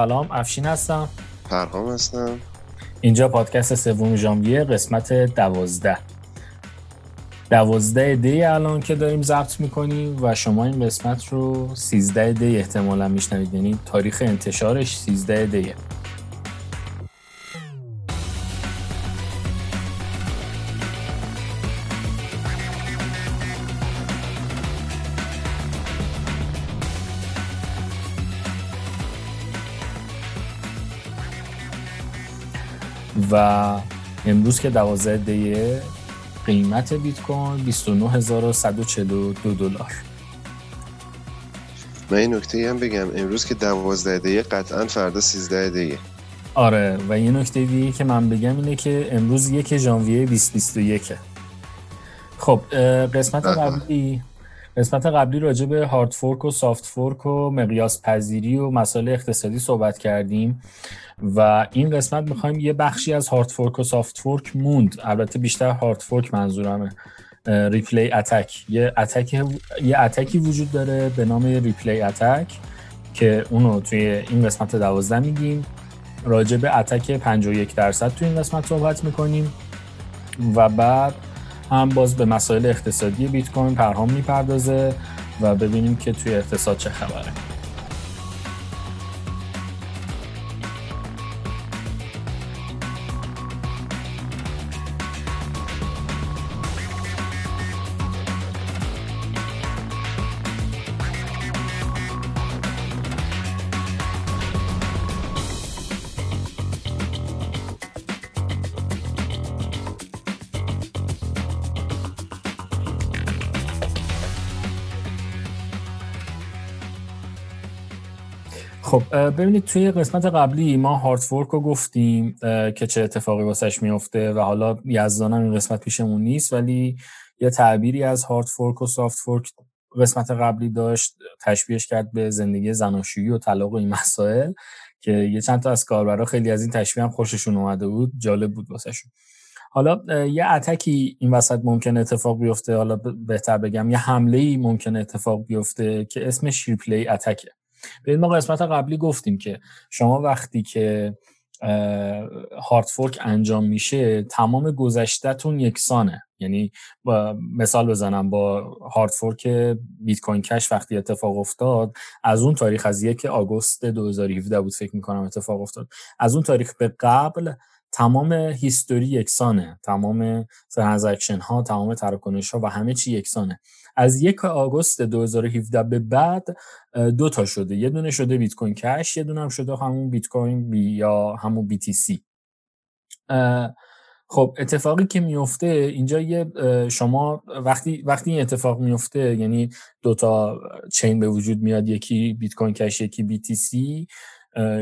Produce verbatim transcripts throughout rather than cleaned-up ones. سلام، افشین هستم. پرهام هستم. اینجا پادکست سوم ژانویه قسمت دوازده دوازده دی الان که داریم ضبط میکنیم و شما این قسمت رو سیزده دی احتمالا میشنوید، یعنی تاریخ انتشارش سیزده دیه. و امروز که دوازده دیه قیمت بیت کوین بیست و نه هزار و صد و چهل و دو دلار. من این نکته هم بگم، امروز که دوازده دیه قطعا فردا سیزده دیه. آره، و یه نکته دیگه که من بگم اینه که امروز یک ژانویه بیست و بیست و یک. خب قسمت قبلی قسمت قبلی راجع به هارد فورک و سافت فورک و مقیاس پذیری و مسائل اقتصادی صحبت کردیم و این قسمت میخوایم یه بخشی از هارد فورک و سافت فورک موند، البته بیشتر هارد فورک منظورمه، ریپلی اتک. یه اتکی یه اتکی وجود داره به نام ریپلی اتک که اونو توی این قسمت دوازده میگیم. راجع به اتک پنجاه و یک درصد توی این قسمت صحبت میکنیم و بعد هم باز به مسائل اقتصادی بیت کوین پرهام میپردازه و ببینیم که توی اقتصاد چه خبره. خب ببینید، توی قسمت قبلی ما هارد فورک رو گفتیم که چه اتفاقی واسش میفته و حالا یزدانم این قسمت پیشمون نیست، ولی یه تعبیری از هارد فورک و سافت فورک قسمت قبلی داشت، تشبیهش کرد به زندگی زناشویی و طلاق و این مسائل که یه چند تا از کاربرا خیلی از این تشبیه هم خوششون اومده بود، جالب بود واسهشون. حالا یه اتکی این وسط ممکنه اتفاق بیفته، حالا بهتر بگم یه حمله‌ای ممکنه اتفاق بیفته که اسمش ریپلی اتکه. ببین ما قسمت قبلی گفتیم که شما وقتی که هارد فورک انجام میشه تمام گذشته‌تون یکسانه، یعنی مثال بزنم با هارد فورک بیت کوین کش وقتی اتفاق افتاد، از اون تاریخ از یکم آگوست دو هزار و هفده بود فکر میکنم اتفاق افتاد، از اون تاریخ به قبل تمام هیستوری یکسانه، تمام ترانزکشن ها، تمام تراکنش ها و همه چی یکسانه. از یکم آگوست دو هزار و هفده به بعد دو تا شده، یه دونه شده بیت کوین کش، یه دونه هم شده همون بیت کوین بی یا همون بی تی سی. خب اتفاقی که میفته اینجا یه شما وقتی وقتی این اتفاق میفته، یعنی دو تا چین به وجود میاد، یکی بیت کوین کش یکی بی تی سی،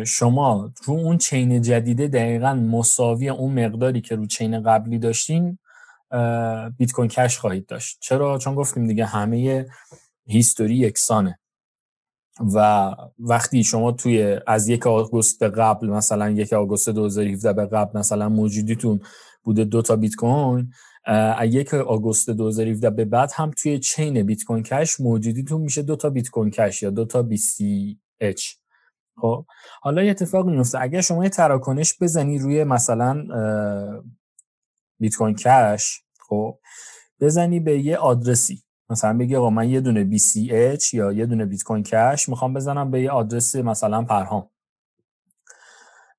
شما رو اون چین جدیده دقیقاً مساوی اون مقداری که رو چین قبلی داشتین بیت کوین کش خواهید داشت. چرا؟ چون گفتیم دیگه همه هیستوری یکسانه و وقتی شما توی از یک آگوست به قبل، مثلا یک آگوست دو هزار و هفده به قبل مثلا موجودیتون بوده دو تا بیت کوین، یک آگوست دو هزار و هفده به بعد هم توی چین بیت کوین کش موجودیتون میشه دو تا بیت کوین کش یا دو تا بی سی اچ. خب حالا یه اتفاقی میفته، اگر شما یه تراکنش بزنی روی مثلا بیت کوین کش، خب بزنی به یه آدرسی، مثلا بگی آقا من یه دونه بی سی اچ یا یه دونه بیت کوین کش میخوام بزنم به یه آدرس مثلا پرهام،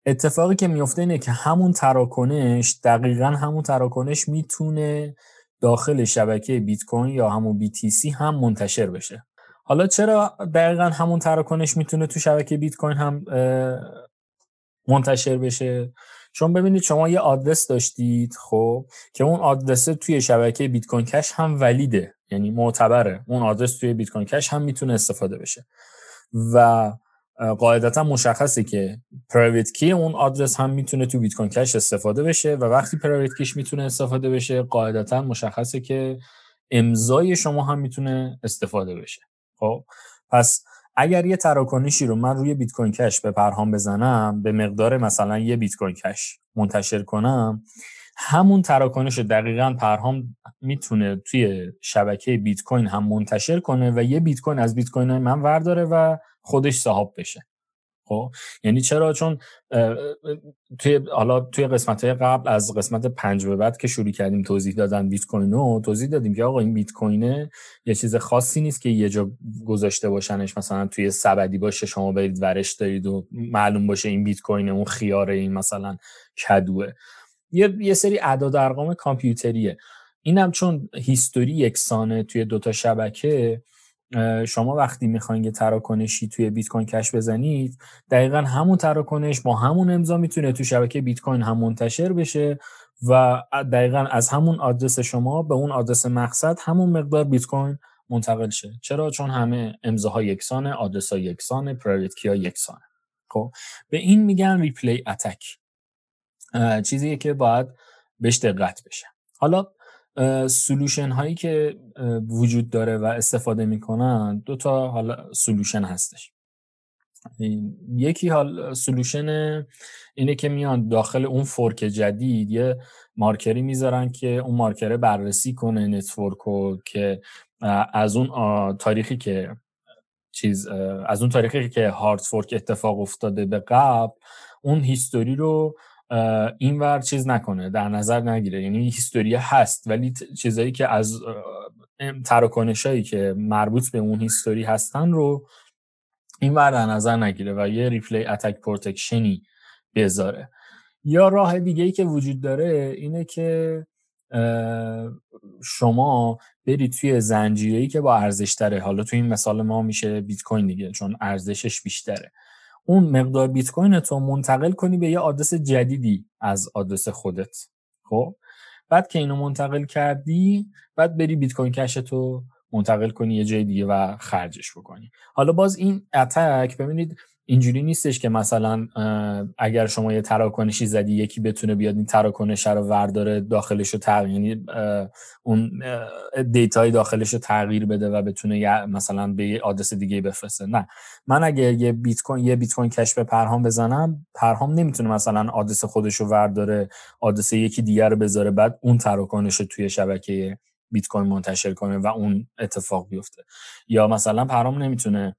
اتفاقی که میفته اینه که همون تراکنش دقیقاً همون تراکنش میتونه داخل شبکه بیت کوین یا همون بی تی سی هم منتشر بشه. حالا چرا دقیقاً همون تراکنش میتونه تو شبکه بیت کوین هم منتشر بشه؟ چون ببینید شما یه آدرس داشتید، خب که اون آدرس توی شبکه بیت کوین کش هم ولیده، یعنی معتبره، اون آدرس توی بیت کوین کش هم میتونه استفاده بشه و قاعدتا مشخصه که پرایوت کی اون آدرس هم میتونه تو بیت کوین کش استفاده بشه و وقتی پرایوت کیش میتونه استفاده بشه قاعدتا مشخصه که امضای شما هم میتونه استفاده بشه. خب پس اگر یه تراکنشی رو من روی بیت کوین کش به پرهام بزنم به مقدار مثلا یه بیت کوین کش منتشر کنم، همون تراکنش دقیقاً پرهام میتونه توی شبکه بیت کوین هم منتشر کنه و یه بیت کوین از بیت کوین من ورداره و خودش صاحب بشه. خب یعنی چرا؟ چون توی حالا توی قسمت‌های قبل از قسمت پنج به بعد که شروع کردیم توضیح دادن بیت کوینو، توضیح دادیم که آقا این بیت کوینه یه چیز خاصی نیست که یه جا گذاشته باشنش، مثلا توی سبدی باشه شما برید ورش دارید و معلوم باشه این بیت کوینه، اون خیاره، این مثلا کدوه، یه یه سری اعداد و ارقام کامپیوتریه. اینم چون هیستوری یکسانه توی دوتا شبکه، شما وقتی میخواین یه تراکنشی توی بیت کوین کش بزنید، دقیقاً همون تراکنش با همون امضا میتونه تو شبکه بیت کوین هم منتشر بشه و دقیقاً از همون آدرس شما به اون آدرس مقصد همون مقدار بیت کوین منتقل شه. چرا؟ چون همه امضاها یکسانه، آدرس‌ها یکسانه، پرایوت کی‌ها یکسانه. خب به این میگن ریپلی اتک، چیزیه که باید بهش دقت بشه. حالا سلوشن هایی که وجود داره و استفاده میکنن دو تا حالا سلوشن هستش. یکی حال سلوشن اینه که میان داخل اون فورک جدید یه مارکری میذارن که اون مارکره بررسی کنه نتورکو، که از اون تاریخی که چیز از اون تاریخی که هارد فورک اتفاق افتاده به قبل اون هیستوری رو این ور چیز نکنه، در نظر نگیره. یعنی هیستوری هست ولی چیزایی که از تراکنشایی که مربوط به اون هیستوری هستن رو این ور در نظر نگیره و یه ریپلی اتک پروتکشنی بذاره. یا راه دیگه‌ای که وجود داره اینه که شما برید توی زنجیره‌ای که با ارزش تره، حالا توی این مثال ما میشه بیت کوین دیگه چون ارزشش بیشتره، اون مقدار بیت کوین تو منتقل کنی به یه آدرس جدیدی از آدرس خودت. خب بعد که اینو منتقل کردی، بعد بری بیت کوین کش تو منتقل کنی یه جای دیگه و خرجش بکنی. حالا باز این اتک ببینید اینجوری نیستش که مثلا اگر شما یه تراکنشی زدی یکی بتونه بیاد این تراکنش رو ورداره داخلش رو تغییر، یعنی اون دیتای داخلش رو تغییر بده و بتونه مثلا به یه آدرس دیگه بفرسته. نه، من اگر یه بیت کوین یه بیت کوین کش به پرهام بزنم، پرهام نمیتونه مثلا آدرس خودش رو ورداره آدرس یکی دیگر رو بذاره بعد اون تراکنش رو توی شبکه بیت کوین منتشر کنه و اون اتفاق بیفته. یا مثلا پرهام نمیتونه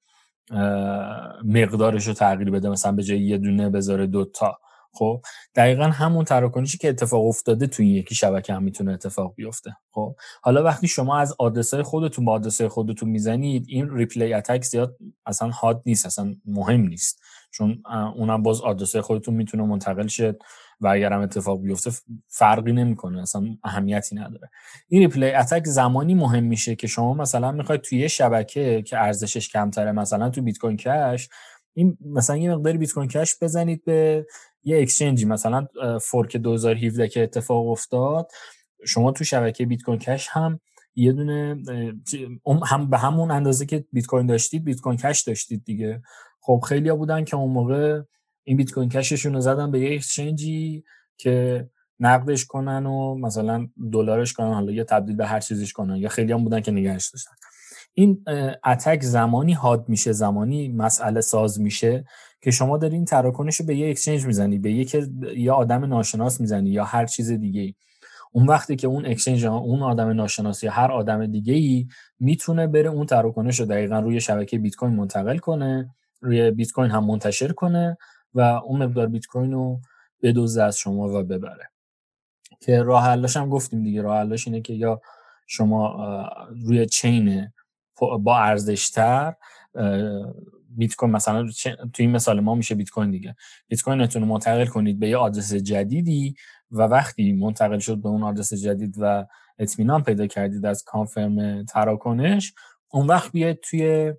مقدارش رو تغییر بده، مثلا به جای یه دونه بذاره دوتا. خب دقیقا همون تراکنشی که اتفاق افتاده توی یکی شبکه هم میتونه اتفاق بیفته. خب حالا وقتی شما از آدرسای خودتون با آدرسای خودتون میزنید، این ریپلی اتک زیاد اصلا حاد نیست، اصلا مهم نیست، چون اونم باز آدرسای خودتون میتونه منتقل شه و اگر هم اتفاق بیفته فرقی نمیکنه، اصلا اهمیتی نداره. این ریپلی اتک زمانی مهم میشه که شما مثلا میخواید توی شبکه که ارزشش کمتره، مثلا تو بیت کوین کش، این مثلا یه مقدار بیت کوین کش بزنید به یه اکسچنجی، مثلا فورک دو هزار و هفده که اتفاق افتاد، شما تو شبکه بیت کوین کش هم یه دونه هم به همون اندازه که بیت کوین داشتید بیت کوین کش داشتید دیگه. خب خیلی‌ها بودن که اون موقع این بیت کوین کششون رو زدن به یه اکسچنجی که نقدش کنن و مثلا دلارش کنن، حالا یا تبدیل به هر چیزیش کنن، یا خیلی هم بودن که نگهش داشتن. این اتک زمانی حاد میشه، زمانی مسئله ساز میشه که شما دارین این تراکنش رو به یه اکسچنج میزنی، به یک یا آدم ناشناس میزنی یا هر چیز دیگه‌ای. اون وقتی که اون اکسچنج، اون آدم ناشناس یا هر آدم دیگه‌ای میتونه بره اون تراکنش رو دقیقاً روی شبکه بیت کوین منتقل کنه، روی بیت کوین هم منتشر کنه و اون مقدار بیت کوین رو بدزده از شما و ببره. که راه حلش هم گفتیم دیگه، راه حلش اینه که یا شما روی چین با ارزش‌تر بیت کوین، مثلا توی این مثال ما میشه بیت کوین دیگه، بیت کوینتون رو منتقل کنید به یه آدرس جدیدی و وقتی منتقل شد به اون آدرس جدید و اطمینان پیدا کردید از کانفرم تراکنش، اون وقت بیاید توی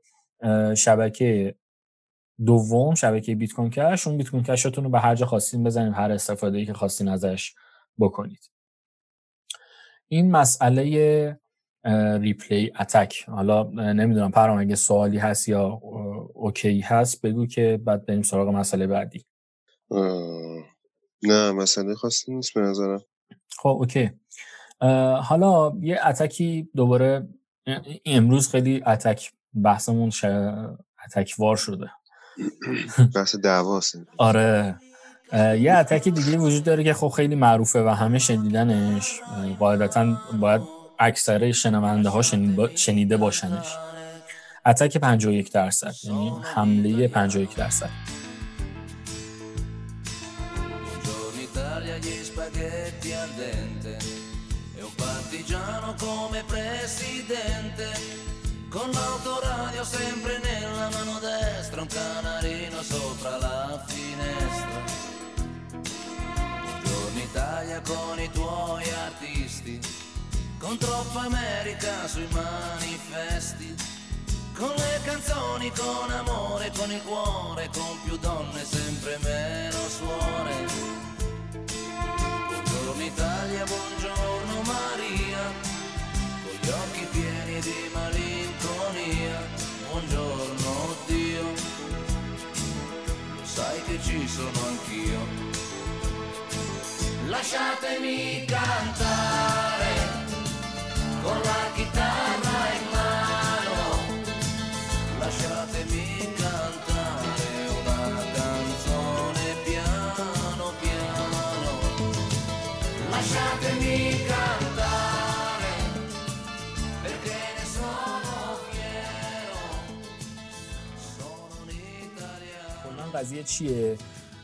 شبکه دوم، شبکه بیت کوین کش، اون بیت کوین کشتون رو به هر جا خواستین بزنید، هر استفاده‌ای که خواستین ازش بکنید. این مسئله ریپلی اتک. حالا نمیدونم پرام اگه سوالی هست یا اوکی هست بگو که بعد بریم سراغ مسئله بعدی. نه مسئله خاصی نیست به نظرم. خب اوکی. حالا یه اتکی دوباره امروز خیلی اتک بحثمون ش... اتکوار شده. بحث دعواست. آره یه اتکی دیگه وجود داره که خب خیلی معروفه و همه شنیدنش، قاعدتا باید اکثر شنونده ها شنیده باشنش. اتک پنجاه و یک درصد، یعنی حمله پنجاه و یک درصد. confetti al dente e un partigiano come presidente, con l'autoradio sempre nella mano destra, un canarino sopra la finestra. Buongiorno Italia con i tuoi artisti, con troppa America sui manifesti, con le canzoni, con amore, con il cuore, con più donne sempre meno suore. Buongiorno Italia, buongiorno Maria, con gli occhi pieni di malinconia. Buongiorno Dio, lo sai che ci sono anch'io. Lasciatemi cantare con la chitarra in mano, lasciatemi cantare una canzone piano piano, lasciatemi cantare perché ne sono fiero, sono un italiano. اون قضیه چیه؟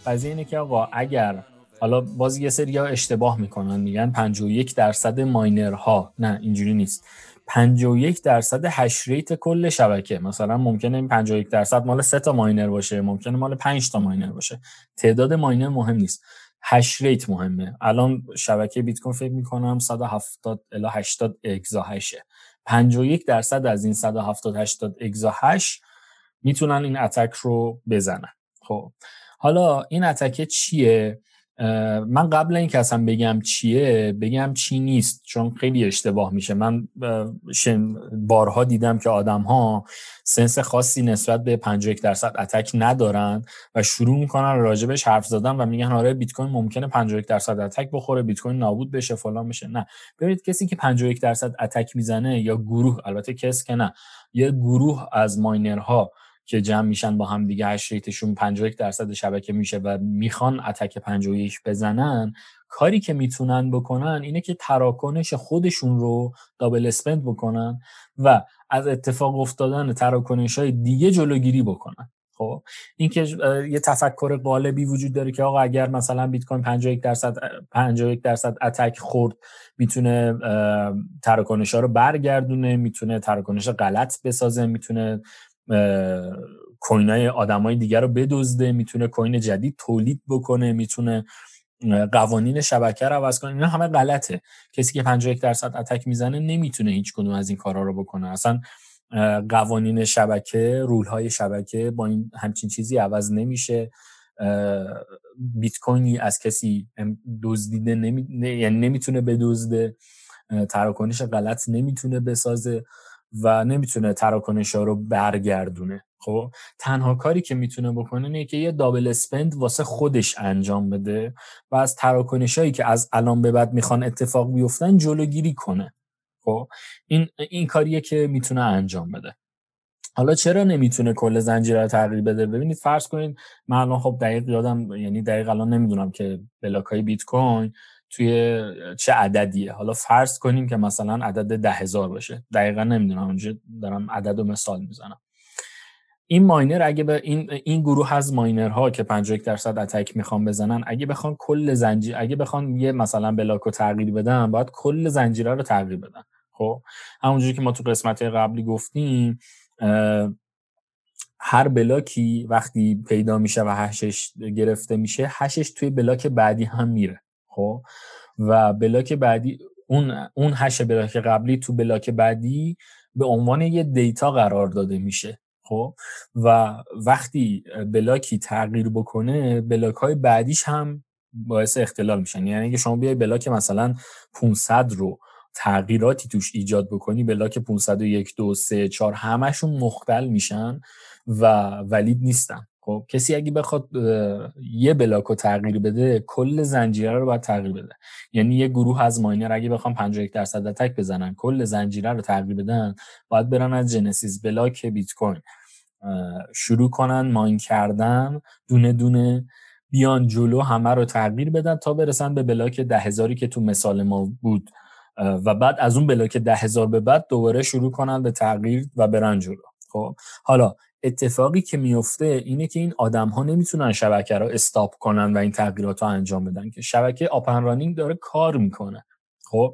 قضیه اینه که آقا اگر حالا باز یه سری ها اشتباه میکنن، میگن پنجاه و یک درصد ماینرها، نه اینجوری نیست، پنجاه و یک درصد هش ریت کل شبکه، مثلا ممکنه این پنجاه و یک درصد مال سه تا ماینر باشه، ممکنه مال پنج تا ماینر باشه، تعداد ماینر مهم نیست، هش ریت مهمه. الان شبکه بیت کوین فکر میکنم صد و هفتاد الی هشتاد اگزا هشه، پنجاه و یک درصد از این صد و هفتاد هشتاد اگزا هش میتونن این اتک رو بزنن. خب حالا این اتک چیه؟ من قبل این که اصلا بگم چیه بگم چی نیست، چون خیلی اشتباه میشه. من بارها دیدم که آدم ها سنس خاصی نسبت به پنجاه و یک درصد اتک ندارن و شروع میکنن راجبش حرف زدن و میگن آره بیت کوین ممکنه پنجاه و یک درصد اتک بخوره، بیت کوین نابود بشه، فلان بشه. نه، ببینید کسی که پنجاه و یک درصد اتک میزنه یا گروه، البته کس که نه، یه گروه از ماینرها که جمع میشن با هم دیگه، هش ریتشون پنجاه و یک درصد شبکه میشه و میخوان اتک پنجاه و یک بزنن، کاری که میتونن بکنن اینه که تراکنش خودشون رو دابل اسپند بکنن و از اتفاق افتادن تراکنش‌های دیگه جلوگیری بکنن. خب این که یه تفکر قالبی وجود داره که آقا اگر مثلا بیت کوین پنجاه و یک درصد اتک خورد میتونه تراکنش‌ها رو برگردونه، میتونه تراکنش غلط بسازه، میتونه کوینای آدمای دیگر رو بدزده، میتونه کوین جدید تولید بکنه، میتونه قوانین شبکه رو عوض کنه. اینا همه غلطه. کسی که پنجاه و یک درصد اتک میزنه نمیتونه هیچ کدوم از این کارا رو بکنه. اصلا قوانین شبکه، رولهای شبکه با این همچین چیزی عوض نمیشه. بیت کوینی از کسی دزدیده نمی... یعنی نمیتونه بدزده، تراکنش غلط نمیتونه بسازه و نمیتونه تراکنش‌ها رو برگردونه. خب تنها کاری که میتونه بکنه اینه که یه دابل اسپند واسه خودش انجام بده و از تراکنش‌هایی که از الان به بعد میخوان اتفاق بیفتن جلوگیری کنه. خب این این کاریه که میتونه انجام بده. حالا چرا نمیتونه کل زنجیره رو تغییر بده؟ ببینید فرض کنید من الان، خب دقیق یادم، یعنی دقیق الان نمیدونم که بلاک‌های بیت کوین توی چه عددیه، حالا فرض کنیم که مثلا عدد ده هزار باشه، دقیقا نمیدونم، اونجا دارم عدد رو مثال میزنم. این ماینر اگه به این این گروه از ماینرها که پنجاه و یک درصد اتک میخوان بزنن، اگه بخوان کل زنجیره، اگه بخوان یه مثلا بلاک رو تغییر بدن، باید کل زنجیره رو تغییر بدن. خب همونجوری که ما تو قسمت قبلی گفتیم، هر بلاکی وقتی پیدا میشه و هشش گرفته میشه، هشش توی بلاک بعدی هم میره و بلاک بعدی اون اون هش بلاک قبلی تو بلاک بعدی به عنوان یه دیتا قرار داده میشه. خب و وقتی بلاکی تغییر بکنه، بلاک‌های بعدیش هم باعث اختلال میشن. یعنی اگه شما بیای بلاک مثلا پانصد رو تغییراتی توش ایجاد بکنی، بلاک پانصد و یک، دو، سه، چهار همشون مختل میشن و ولید نیستن. خب کسی اگه بخواد یه بلاک رو تغییر بده، کل زنجیره رو باید تغییر بده. یعنی یه گروه از ماینر اگه بخوام پنجاه و یک درصد اتک بزنن، کل زنجیره رو تغییر بدن، باید برن از جنسیس بلاک بیت کوین شروع کنن ماین کردن، دونه دونه بیان جلو، همه رو تغییر بدن تا برسن به بلاک ده هزاری که تو مثال ما بود و بعد از اون بلاک ده هزار به بعد دوباره شروع کنن به تغییر و برن جلو. خب حالا اتفاقی که میفته اینه که این آدم‌ها نمیتونن شبکه رو استاپ کنن و این تغییرات رو انجام بدن که شبکه آپن رانینگ داره کار میکنه. خب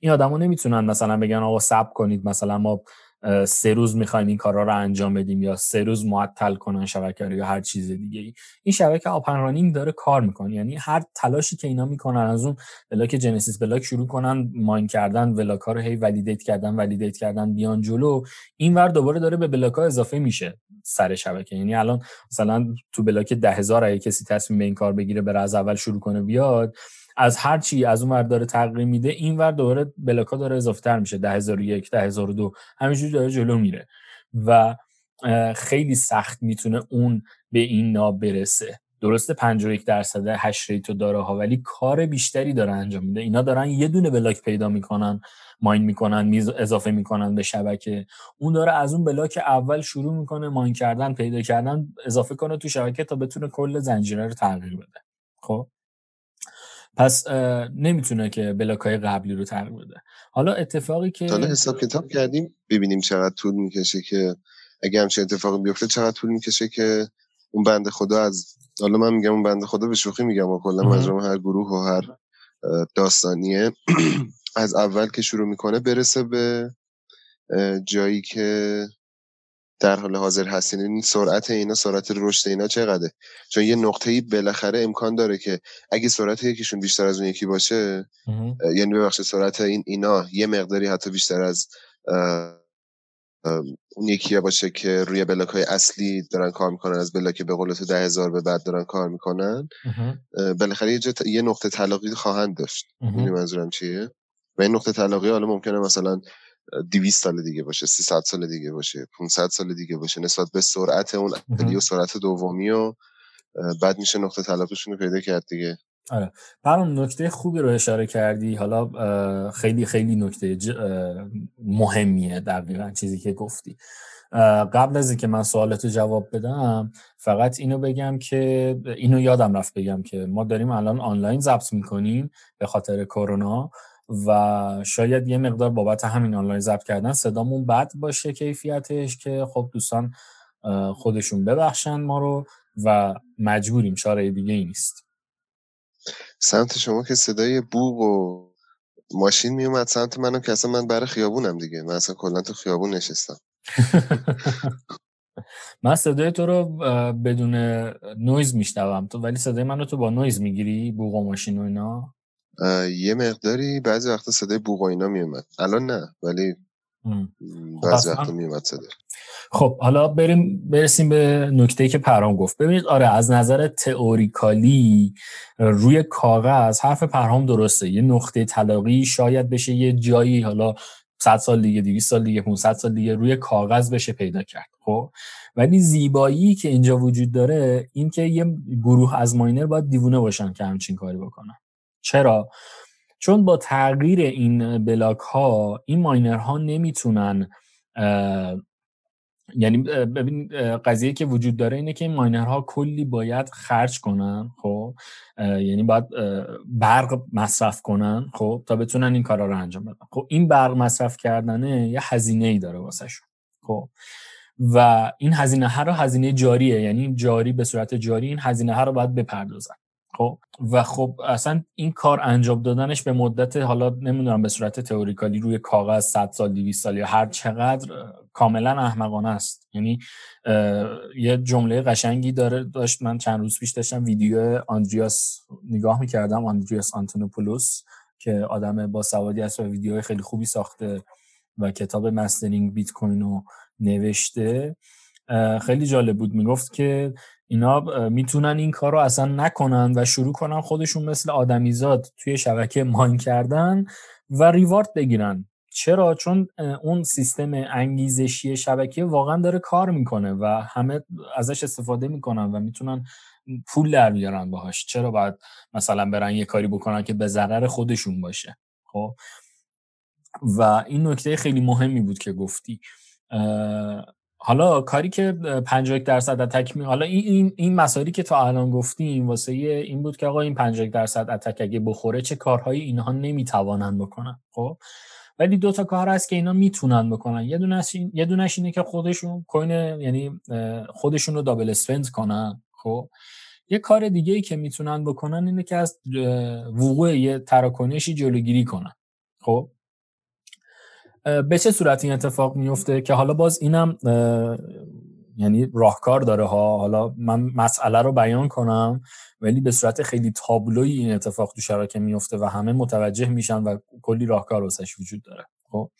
این آدم‌ها نمیتونن مثلا بگن آقا صبر کنید، مثلا ما سه روز میخوایم این کارا رو انجام بدیم یا سه روز معطل کنن شبکه رو یا هر چیز دیگه ای. این شبکه آپن رانینگ داره کار میکنه، یعنی هر تلاشی که اینا میکنن از اون بلاک جنسیس بلاک شروع کنن ماین کردن، بلاک‌ها رو هی ولیدیت کردن ولیدیت کردن بیان جلو، اینور دوباره داره به بلاک‌ها اضافه میشه سر شبکه. یعنی الان مثلا تو بلاک ده هزار اگه کسی تصمیم به این کار بگیره بره از اول شروع کنه بیاد، از هر چی از اون ور داره تغییر میده این ور دوباره بلاک‌ها داره اضافه تر میشه، ده هزار و یک ده هزار و دو همینجوری داره جلو میره و خیلی سخت میتونه اون به این نا برسه. درسته پنجاه و یک درصد هش ریتو داره ها، ولی کار بیشتری داره انجام میده. اینا دارن یه دونه بلاک پیدا میکنن، ماین میکنن، اضافه میکنن به شبکه، اون داره از اون بلاک اول شروع میکنه ماین کردن، پیدا کردن، اضافه کنه تو شبکه تا بتونه کل زنجیره رو تغییر بده. خب پس نمیتونه که بلاک‌های قبلی رو تغییر بده. حالا اتفاقی که حالا حساب کتاب کردیم ببینیم چقدر طول میکشه که اگه همچین اتفاقی بیفته چقدر طول میکشه که اون بند خدا از حالا من میگم اون بند خدا به شوخی میگم و کلا مجموع هر گروه و هر داستانیه از اول که شروع میکنه برسه به جایی که در حال حاضر هستین. این سرعت اینا، سرعت رشد اینا چقدره؟ چون یه نقطه‌ای بالاخره امکان داره که اگه سرعت یکیشون بیشتر از اون یکی باشه یعنی ببخشید سرعت این اینا یه مقداری حتی بیشتر از اون یکی باشه که روی بلاک‌های اصلی دارن کار میکنن، از بلاک به قول تو ده هزار به بعد دارن کار میکنن، بالاخره یه, جت... یه نقطه تلاقی خواهند داشت. می‌دونی منظورم چیه؟ و این نقطه تلاقی حالا ممکنه مثلا دویست سال دیگه باشه، سیصد سال دیگه باشه، پانصد سال دیگه باشه، نسبت به سرعت اون اولی و سرعت دومی و بعد میشه نقطه تلاقیشون رو پیدا کرد دیگه. آره برام نکته خوبی رو اشاره کردی. حالا خیلی خیلی نکته مهمیه دقیقاً چیزی که گفتی. قبل از اینکه من سوالتو جواب بدم فقط اینو بگم که اینو یادم رفت بگم که ما داریم الان آنلاین ضبط میکنیم به خاطر کرونا و شاید یه مقدار بابت همین آنلاین ضبط کردن صدامون بد باشه کیفیتش، که خب دوستان خودشون ببخشن ما رو و مجبوریم، چاره دیگه ای نیست. سمت شما که صدای بوق و ماشین میومد، سمت منم که اصلا من برای خیابونم دیگه، من اصلا کلا تو خیابون نشستم. من صدای تو رو بدون نویز میشنوم، تو ولی صدای من رو تو با نویز میگیری، بوق و ماشین و اینا؟ یه مقداری بعضی وقتا صدای بوق و اینا میومد، الان نه ولی بعضی وقتا میومد صدای. خب حالا بریم برسیم به نکته‌ای که پرهام گفت. ببینید آره از نظر تئوریکالی روی کاغذ حرف پرهام درسته، یه نقطه تلاقی شاید بشه یه جایی، حالا صد سال دیگه، دویست سال دیگه، پانصد سال دیگه روی کاغذ بشه پیدا کرد. خب ولی زیبایی که اینجا وجود داره این که یه گروه از ماینر باید دیوونه باشن که همچین کاری بکنن. چرا؟ چون با تغییر این بلاک ها این ماینر ها نمیتونن، یعنی ببین قضیه که وجود داره اینه که این ماینر ها کلی باید خرج کنن، خب یعنی باید برق مصرف کنن خب تا بتونن این کارا رو انجام بدن. خب این برق مصرف کردنه یه هزینه ای داره واسه شون، خب و این هزینه ها رو هزینه جاریه، یعنی جاری به صورت جاری این هزینه ها رو باید بپردازن. خب و خب اصلا این کار انجام دادنش به مدت، حالا نمیدونم به صورت تئوریکالی روی کاغذ صد سال دویست سال یا هر چقدر کاملا احمقانه است. یعنی یه جمله قشنگی داره داشت، من چند روز پیش داشتم ویدیو آندریاس نگاه میکردم، آندریاس آنتونوپولوس که آدم با سوادی است و ویدیوهای خیلی خوبی ساخته و کتاب مسترینگ بیت کوین رو نوشته، خیلی جالب بود. میگفت که اینا میتونن این کار رو اصلا نکنن و شروع کنن خودشون مثل آدمیزاد توی شبکه ماین کردن و ریوارد بگیرن. چرا؟ چون اون سیستم انگیزشی شبکه واقعا داره کار میکنه و همه ازش استفاده میکنن و میتونن پول در بیارن باهاش. چرا باید مثلا برن یه کاری بکنن که به ضرر خودشون باشه؟ خب و این نکته خیلی مهمی بود که گفتی. حالا کاری که پنجاه و یک درصد اتک می، حالا این این این مسائلی که تا الان گفتیم واسه این بود که آقا این پنجاه و یک درصد اتک اگه بخوره چه کارهایی اینها نمیتوانند بکنن. خب ولی دو تا کار هست که اینا میتونن بکنن. یه دونش این، یه دونش اینه که خودشون کوین، یعنی خودشون رو دابل اسپند کنن. خب یه کار دیگه ای که میتونن بکنن اینه که از وقوع یه تراکنشی جلوگیری کنن. خب به چه صورت این اتفاق میفته که حالا باز اینم یعنی راهکار داره ها، حالا من مسئله رو بیان کنم ولی به صورت خیلی تابلویی این اتفاق تو شبکه میفته و همه متوجه میشن و کلی راهکار واسش وجود داره. خب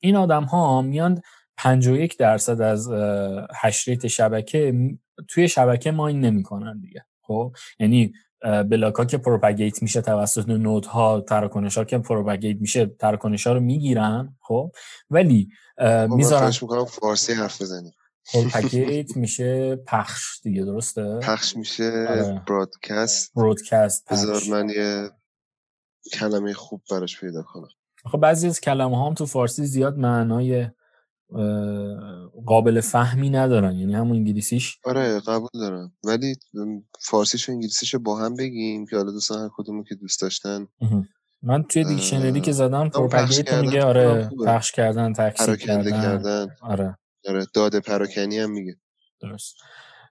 این آدم ها میان پنجاه و یک درصد از هشریت شبکه توی شبکه ماین نمیکنن دیگه. خب یعنی بلاک ها که پروپاگیت میشه توسط نودها، تراکنش ها که پروپاگیت میشه تراکنش ها رو میگیرن. خب ولی میذارن فارسی حرف بزنی. پروپاگیت میشه پخش دیگه، درسته؟ پخش میشه برادکست. برادکست بذار من یه کلمه خوب براش پیدا کنم. خب بعضی از کلمه ها هم تو فارسی زیاد معنای قابل فهمی ندارن، یعنی همون انگلیسیش. آره قبول دارم، ولی فارسیش و انگلیسیش با هم بگیم که حالا دوستان هر کدومو که دوست داشتن. من توی دیکشنری که زدم پروپاگیت میگه. آره پخش کردن، تکثیر کردن. کردن آره آره داده پراکنی هم میگه، درست.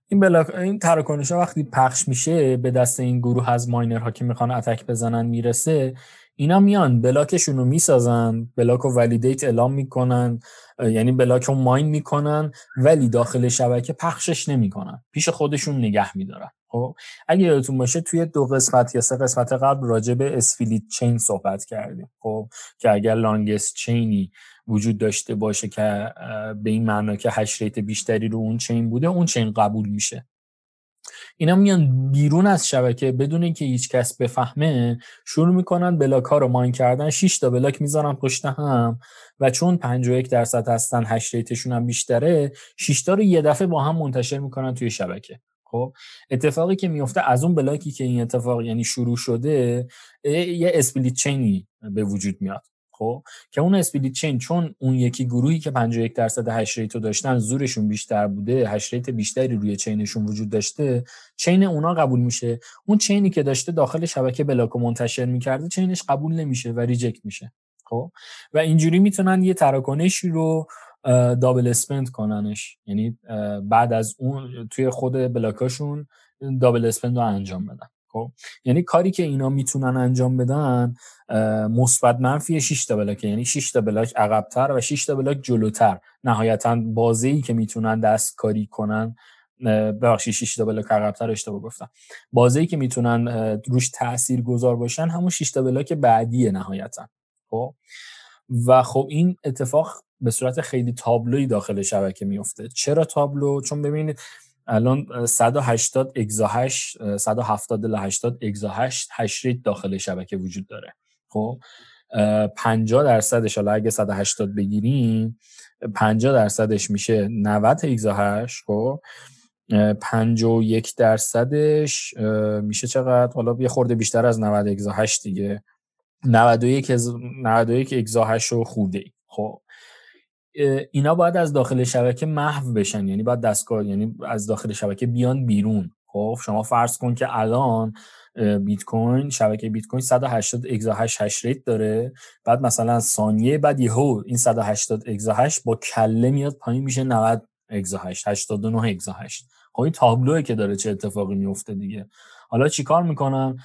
این بلاک این تراکنش‌ها وقتی پخش میشه به دست این گروه از ماینرها که میخوان اتک بزنن میرسه، اینا میان بلاکشون رو میسازن، بلاک رو ولیدیت اعلام میکنن، یعنی بلاک رو ماین میکنن ولی داخل شبکه پخشش نمیکنن، پیش خودشون نگه میدارن. خب اگه یادتون باشه توی دو قسمت یا سه قسمت قبل راجع به اسفیلیت چین صحبت کردیم. خب که اگر لانگست چینی وجود داشته باشه که به این معنا که هش ریت بیشتری رو اون چین بوده، اون چین قبول میشه. اینا میان بیرون از شبکه بدون اینکه هیچ کس بفهمه شروع میکنن بلاک ها رو ماین کردن، شش تا بلاک میذارن پشت هم و چون پنجاه و یک درصد هستن هش ریتشون هم بیشتره، شش تا رو یه دفعه با هم منتشر میکنن توی شبکه. خب اتفاقی که میفته از اون بلاکی که این اتفاق یعنی شروع شده یه اسپلیت چینی به وجود میاد. خب که اون اسپلیت چین چون اون یکی گروهی که پنجاه و یک درصد هش ریت رو داشتن زورشون بیشتر بوده، هش ریت بیشتری روی چینشون وجود داشته، چین اونا قبول میشه. اون چینی که داشته داخل شبکه بلاک منتشر میکرده چینش قبول نمیشه و ریجکت میشه. خب و اینجوری میتونن یه تراکنشی رو دابل اسپند کننش، یعنی بعد از اون توی خود بلاکاشون دابل اسپند رو انجام بدن. خب یعنی کاری که اینا میتونن انجام بدن مثبت منفی شش تا بلاک، یعنی شش تا بلاک عقب‌تر و شش تا بلاک جلوتر. نهایتاً بازه‌ای که میتونن دستکاری کنن، ببخشید شش تا بلاک عقب‌تر اشتباه گفتم، بازه‌ای که میتونن روش تاثیرگذار باشن همون شش تا بلاک بعدیه نهایتاً. خب و خب این اتفاق به صورت خیلی تابلوی داخل شبکه میفته. چرا تابلو؟ چون ببینید الان صد و هشتاد اگزاهش، صد و هفتاد الی هشتاد اگزاهش هش ریت داخل شبکه وجود داره. خب پنجاه درصدش، حالا اگه صد و هشتاد بگیریم پنجاه درصدش میشه نود اگزاهش. خب پنجاه و یک درصدش میشه چقدر؟ حالا یه خورده بیشتر از نود اگزاهش دیگه، نود و یک اگزاهش رو خورده. خب اینا باید از داخل شبکه محو بشن، یعنی باید دستکار، یعنی از داخل شبکه بیان بیرون. خب شما فرض کن که الان بیت کوین، شبکه بیت کوین صد و هشتاد اگزاهش هش ریت داره، بعد مثلا ثانیه بعد یهو این صد و هشتاد اگزاهش با کله میاد پایین میشه نود اگزاهش، هشتاد و نه اگزاهش. خب این تابلویی که داره چه اتفاقی میفته دیگه. حالا چیکار میکنن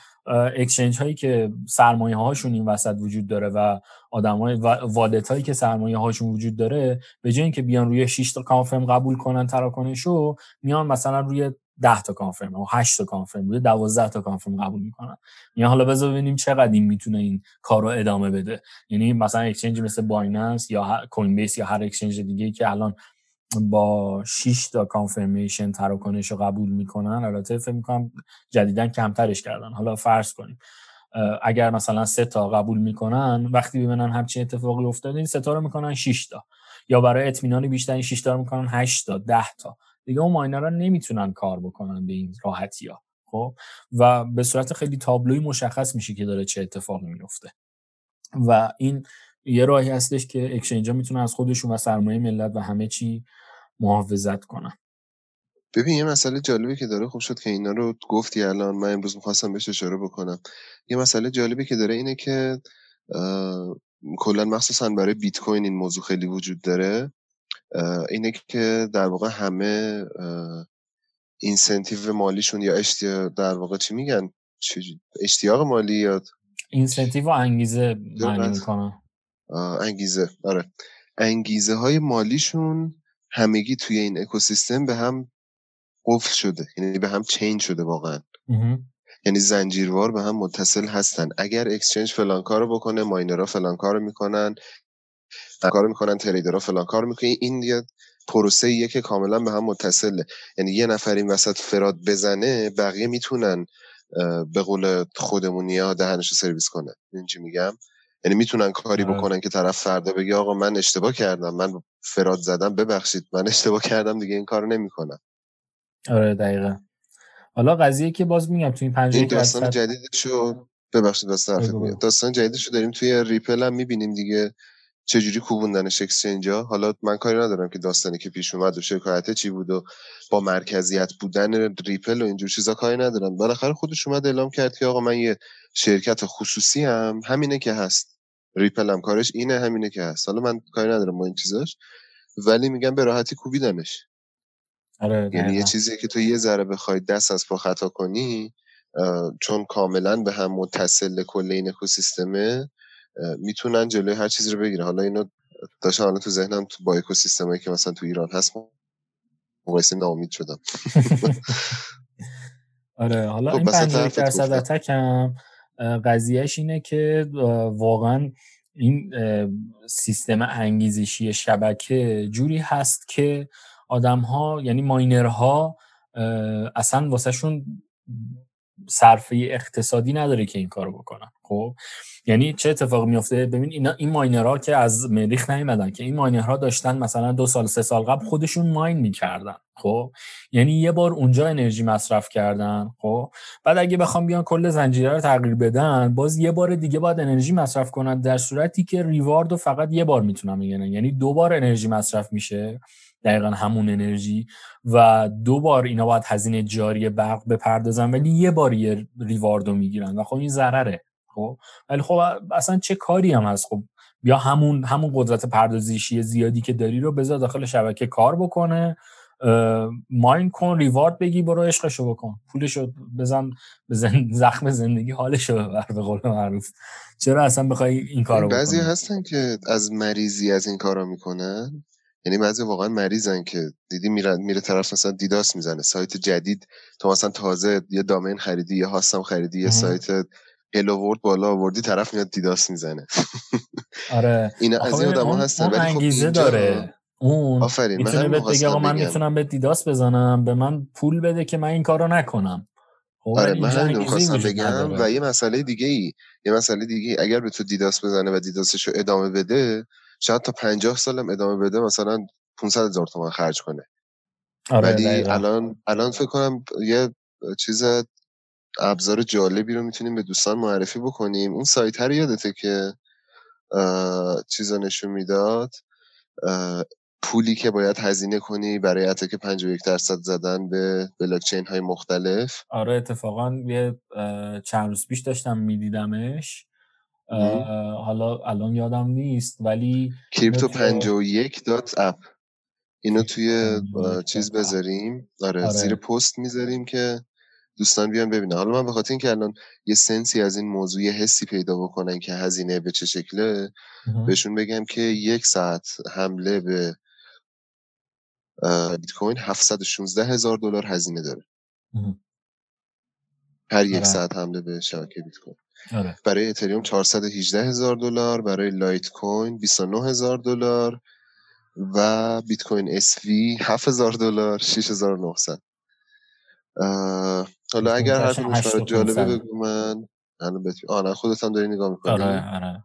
اکسچنج هایی که سرمایه هاشون این وسط وجود داره و آدمای والت هایی که سرمایه هاشون وجود داره، به جای اینکه بیان روی شش تا کانفرم قبول کنن تراکنشو، میان مثلا روی ده تا کانفرم و هشت تا کانفرم، روی دوازده تا کانفرم قبول میکنن. یعنی حالا بذار ببینیم چقدر این میتونه این کارو ادامه بده. یعنی مثلا اکسچنج مثل بایننس یا کوین بیس یا هر اکسچنج دیگه که الان با شش تا کانفرمیشن تراکنش رو قبول میکنن، البته فکر میکنم جدیداً کمترش کردن، حالا فرض کنیم اگر مثلا سه تا قبول میکنن، وقتی ببینن همچین اتفاقی افتاده این سه تا رو میکنن شش تا، یا برای اطمینان بیشتر این شش تا رو میکنن هشت تا، ده تا دیگه. اون ماینرها نمیتونن کار بکنن به این راحتی‌ها. خب و به صورت خیلی تابلویی مشخص میشه که داره چه اتفاقی میفته و این یه راهی هستش که اکسچنج‌ها میتونن از خودشون و سرمایه ملت و همه چی محافظت کنن. ببین یه مسئله جالبی که داره، خوب شد که اینا رو گفتی، الان من امروز می‌خواستم بهش اشاره بکنم. یه مسئله جالبی که داره اینه که کلا مخصوصا برای بیت کوین این موضوع خیلی وجود داره، اینه که در واقع همه اینسنتیو مالیشون یا اشتیاق، در واقع چی میگن، اشتیاق مالی یا اینسنتیو و انگیزه معنی میکنه، انگیزه، آره، انگیزه های مالیشون همگی توی این اکوسیستم به هم قفل شده، یعنی به هم چین شده واقعا. یعنی زنجیروار به هم متصل هستن. اگر اکسچنج فلان کارو بکنه، ماینرها فلان کارو میکنن، کارو میکنن تریدرها فلان کارو میکنن. این یه پروسه ایه که کاملا به هم متصله. یعنی یه نفر این وسط فراد بزنه، بقیه میتونن به قول خودمونیا دهنشو سرویس کنه. این چی میگم؟ یعنی میتونن کاری بکنن که طرف فردا بگه آقا من اشتباه کردم، من فراد زدم، ببخشید من اشتباه کردم، دیگه این کارو نمیکنم. آره دقیقاً. حالا قضیه که باز میگم توی این پنجره داستان درستر... جدیدشو ببخشید داستان جدیدشو داستان جدیدشو داریم توی ریپل هم میبینیم دیگه، چجوری کوبوندنش اکسچنجا. حالا من کاری ندارم که داستانی که پیش اومد و شکایت چی بود و با مرکزیت بودن ریپل و اینجور چیزا کاری ندارم. بالاخره خودش اومد اعلام کرد که آقا من یه شرکت خصوصی هم همینه که هست، ریپل هم کارش اینه، همینه که هست. حالا من کاری ندارم با این چیزاش، ولی میگم به راحتی کوبیدنش. آره، یعنی یه چیزی که تو یه ذره بخوای دست از پا خطا کنی، چون کاملا به هم متصل کل این اکوسیستمه، میتونن جلوی هر چیزی رو بگیرن. حالا اینو داشتم الان تو ذهنم تو با اکوسیستمایی که مثلا تو ایران هست مقایسه ناامید شدم. آره حالا این پنجاه درصد اتک هم قضیهش اینه که واقعا این سیستم انگیزشی شبکه جوری هست که آدم ها، یعنی ماینرها، اصلا واسه شون صرفه اقتصادی نداره که این کارو بکنن. خب یعنی چه اتفاق میفته؟ ببین اینا، این ماینرها که از مریخ نیومدن که، این ماینرها داشتن مثلا دو سال سه سال قبل خودشون ماین میکردن. خب یعنی یه بار اونجا انرژی مصرف کردن، خب بعد اگه بخوام بیان کل زنجیره رو تغییر بدن، باز یه بار دیگه باید انرژی مصرف کنن، در صورتی که ریواردو فقط یه بار میتونن بگیرن. یعنی دو بار انرژی مصرف میشه دقیقا همون انرژی و دو بار اینا باید هزینه جاری برق بپردازن، ولی یه بار یه ریواردو میگیرن و خب این ضرره. خب ولی خب اصلا چه کاری هم هست؟ خب یا همون همون قدرت پردازشی زیادی که داری رو بذار داخل شبکه کار بکنه، ماین کن، ریوارد بگی، برو عشقشو بکن، پولشو بزن بزن زخم زندگی حالشو ببر، به قول معروف. چرا اصلا بخوای این کارو بکنی؟ بعضی هستن که از مریضی از این کارا میکنن، یعنی بعضی واقعا مریضن که دیدی میره میره طرف مثلا دیداس میزنه، سایت جدید تو مثلا تازه یه دامین خریدی، یه هاستم خریدی، یه سایت هلوورد بالا آوردی، طرف میاد دیداس میزنه. آره اینا از این آدما هستن، ولی خب انگیزه داره. اون آفرین، من میگم آقا من میتونم به دیداس بزنم، به من پول بده که من این کارو نکنم. آره من همین رو خواستم بگم. و یه مسئله دیگه ای یه مسئله دیگه ای اگر به تو دیداس بزنه و دیداسشو ادامه بده، شاید تا پنجاه سالم ادامه بده، مثلا پانصد هزار تومان خرج کنه. ولی الان الان فکر کنم یه چیز ابزار جالبی رو میتونیم به دوستان معرفی بکنیم. اون سایت رو یادته که چیزا نشون میداد، پولی که باید هزینه کنی برای اتک پنجاه و یک درصد زدن به بلاکچین های مختلف. آره اتفاقا یه چند روز پیش داشتم میدیدمش. حالا الان یادم نیست، ولی کریپتو پنجاه و یک دات اپ اینو توی چیز بذاریم. آره, آره زیر پست میذاریم که دوستان بیان ببینن. حالا من به خاطر اینکه الان یه سنسی از این موضوع، یه حسی پیدا بکنن که هزینه به چه شکله، بهشون بگم که یک ساعت حمله به بیت کوین هفتصد و شانزده هزار دلار هزینه داره. هر یک آره. ساعت حمله به شبکه بیت کوین. آره. برای اتریوم چهارصد و هجده هزار دلار، برای لایت کوین بیست و نه هزار دلار و بیت کوین اس وی هفت هزار دلار، شش هزار و نهصد. حالا اگر هر کدومش جالبه بگو من الان بهت بتو... آره خودت هم داری نگاه می‌کنی. آره آره.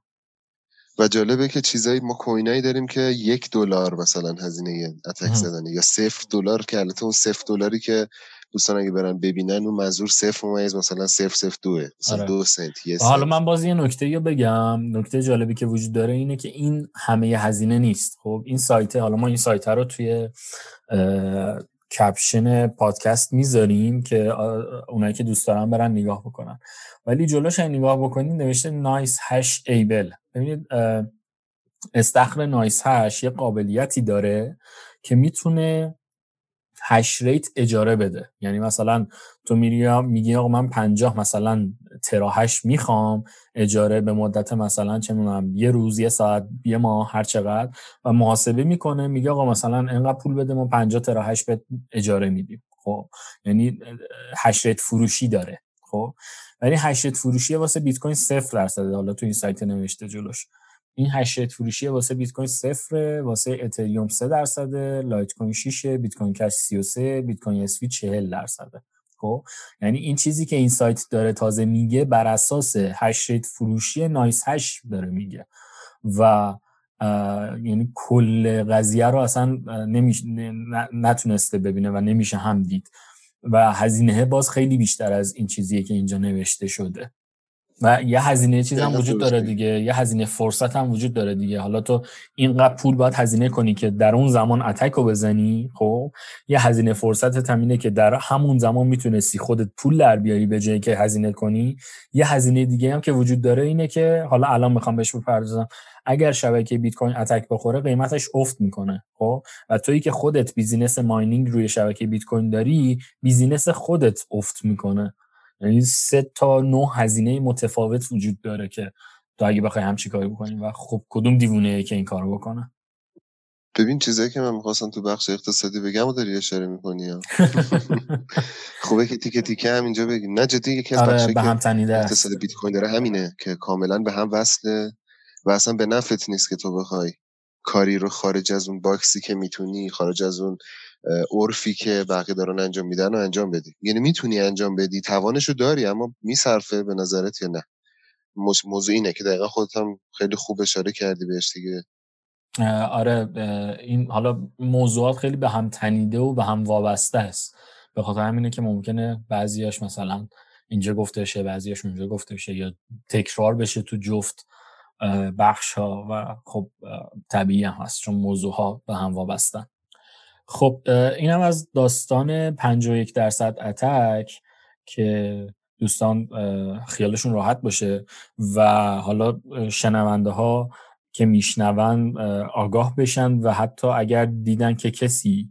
و جالبه که چیزایی ما کوینایی داریم که یک دلار مثلا هزینه اتک زدنه، یا صفر دلار، که البته اون صفر دلاری که دوستان اگه برن ببینن اون منظور صفر ممیز مثلا صفر صفر دو مثلا دو سنت یه سنت. حالا من باز یه نکته رو بگم. نکته جالبی که وجود داره اینه که این همه هزینه نیست. خب این سایت، حالا ما این سایت رو توی کپشن پادکست میذاریم که اونایی که دوست دارن برن نگاه بکنن، ولی جلوش اگه نگاه بکنین نوشته نایس هش ایبل. ببینید استخر نایس هش یه قابلیتی داره که میتونه هش ریت اجاره بده. یعنی مثلا تو میری میگی آقا من پنجاه مثلا تراهش میخوام اجاره به مدت مثلا چه میدونم یه روز، یه ساعت، یه ماه، هر چقدر، و محاسبه میکنه میگه آقا مثلا انقدر پول بده ما پنجاه تراهش به اجاره میدیم. خب یعنی هش ریت فروشی داره. خب ولی هش ریت فروشی واسه بیت کوین صفر درصد. حالا تو این سایت نوشته جلوش این هش ریت فروشی واسه بیت کوین صفر، واسه اتریوم سه درصد، لایت کوین شش، بیت کوین کش سی و سه، بیت کوین اس وی چهل درصد. خب یعنی این چیزی که این سایت داره تازه میگه بر اساس هش ریت فروشی نایس هش داره میگه و یعنی کل قضیه رو اصلا نمیشه نتونسته ببینه و نمیشه هم دید و هزینه باز خیلی بیشتر از این چیزیه که اینجا نوشته شده. و یه هزینه چیز هم وجود داره دیگه، یه هزینه فرصت هم وجود داره دیگه. حالا تو اینقدر پول باید هزینه کنی که در اون زمان اتک رو بزنی. خب یه هزینه فرصت تامینه که در همون زمان میتونستی خودت پول در بیاری به جایی که هزینه کنی. یه هزینه دیگه هم که وجود داره اینه که حالا الان میخوام بهش بپردازم، اگر شبکه بیت کوین اتک بخوره قیمتش افت میکنه. خب و تویی که خودت بیزینس ماینینگ روی شبکه بیت کوین داری، بیزینس خودت افت میکنه. یعنی سه تا نوع هزینه متفاوت وجود داره که تو اگه بخوای همچی کاری بکنی و خب کدوم دیوونه‌ای که این کارو بکنه. ببین چیزایی که من می‌خواستم تو بخش اقتصادی بگم و داری اشاره می‌کنی. خوبه که تیکه تیکه هم اینجا بگیم. نه جدی یکی از بخشایی که اقتصاد بیت کوین داره همینه که کاملا به هم وصله و اصلا به نفعت نیست که تو بخوای کاری رو خارج از اون باکسی که میتونی، خارج از اون عرفی که بقیه دارن انجام میدن و انجام بدی. یعنی میتونی انجام بدی، توانشو داری، اما میصرفه به نظرت یا نه؟ موضوع اینه که دقیقا خودت هم خیلی خوب اشاره کردی بهش دیگه. آره این حالا موضوعات خیلی به هم تنیده و به هم وابسته است. به خاطر همینه که ممکنه بعضیاش مثلا اینجا گفته بشه، بعضیاش اونجا گفته بشه یا تکرار بشه تو جفت بخش ها و خب طبیعی هم هست چون موضوع ها به هم وابستن. خب اینم از داستان پنجاه و یک درصد اتک که دوستان خیالشون راحت باشه و حالا شنونده ها که میشنون آگاه بشن و حتی اگر دیدن که کسی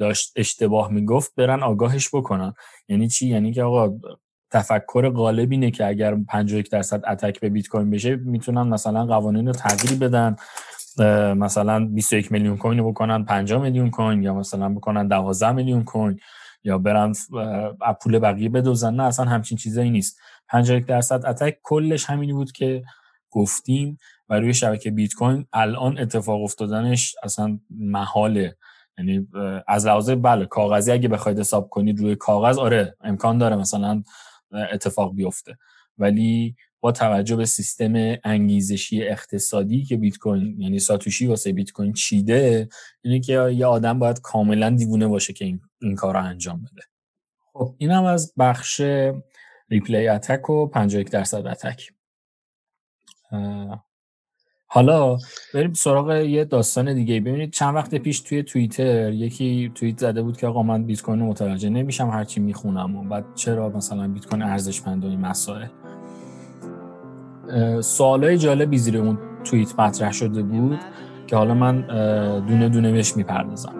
داشت اشتباه میگفت برن آگاهش بکنن. یعنی چی؟ یعنی که آقا تفکر غالب اینه که اگر پنجاه و یک درصد اتک به بیت کوین بشه میتونن مثلا قوانین رو تغییر بدن، مثلا بیست و یک میلیون کوین رو بکنن پنج میلیون کوین یا مثلا بکنن دوازده میلیون کوین یا برن پول بقیه بدوزن. نه اصلا همچین چیزایی نیست. پنجاه و یک درصد اتک کلش همینی بود که گفتیم و روی شبکه بیت کوین الان اتفاق افتادنش اصلا محاله. یعنی از لحاظ بله کاغذی اگه بخواید حساب کنید روی کاغذ آره امکان داره مثلا اتفاق بیفته، ولی با توجه به سیستم انگیزشی اقتصادی که بیت کوین یعنی ساتوشی واسه بیت کوین چیده اینه که یه آدم باید کاملا دیوونه باشه که این, این کار رو انجام بده. خب اینم از بخش ریپلی اتک و پنجاه و یک درصد اتک. حالا بریم سراغ یه داستان دیگه. ببینید چند وقت پیش توی توییتر یکی توییت زده بود که آقا من بیت کوین رو متوجه نمیشم، هر چی میخونم و بعد چرا مثلا بیت کوین ارزشمند و این مسائل. سوالای جالبی زیر اون توییت مطرح شده بود که حالا من دونه دونه بهش میپردازم.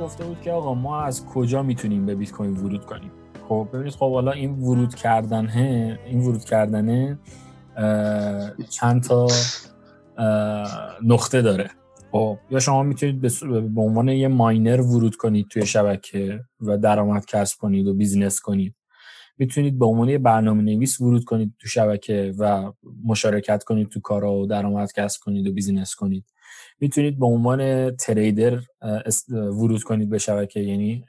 گفته بود که آقا ما از کجا میتونیم به بیت کوین ورود کنیم. خب ببینید، خب حالا این ورود کردنه این ورود کردنه چند تا نقطه داره. خب یا شما میتونید به عنوان یه ماینر ورود کنید توی شبکه و درآمد کسب کنید و بیزنس کنید، میتونید به عنوان یه برنامه‌نویس ورود کنید تو شبکه و مشارکت کنید تو کارا و درآمد کسب کنید و بیزینس کنید، میتونید به عنوان تریدر ورود کنید به شبکه، یعنی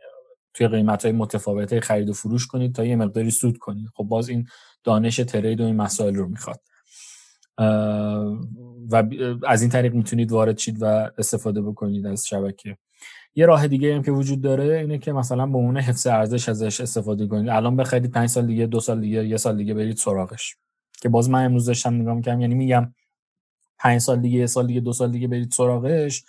توی قیمت‌های متفاوته خرید و فروش کنید تا یه مقداری سود کنید. خب باز این دانش ترید و این مسائل رو میخواد و از این طریق میتونید وارد شید و استفاده بکنید از شبکه. یه راه دیگه هم که وجود داره اینه که مثلا به عنوان حفظ ارزش ازش استفاده کنید. الان بخرید، پنج سال دیگه، دو سال دیگه، یه سال دیگه برید سراغش، که باز من امروز داشتم نگاه می‌کردم، یعنی میگم پنج سال دیگه، یه سال دیگه، دو سال دیگه برید سراغش.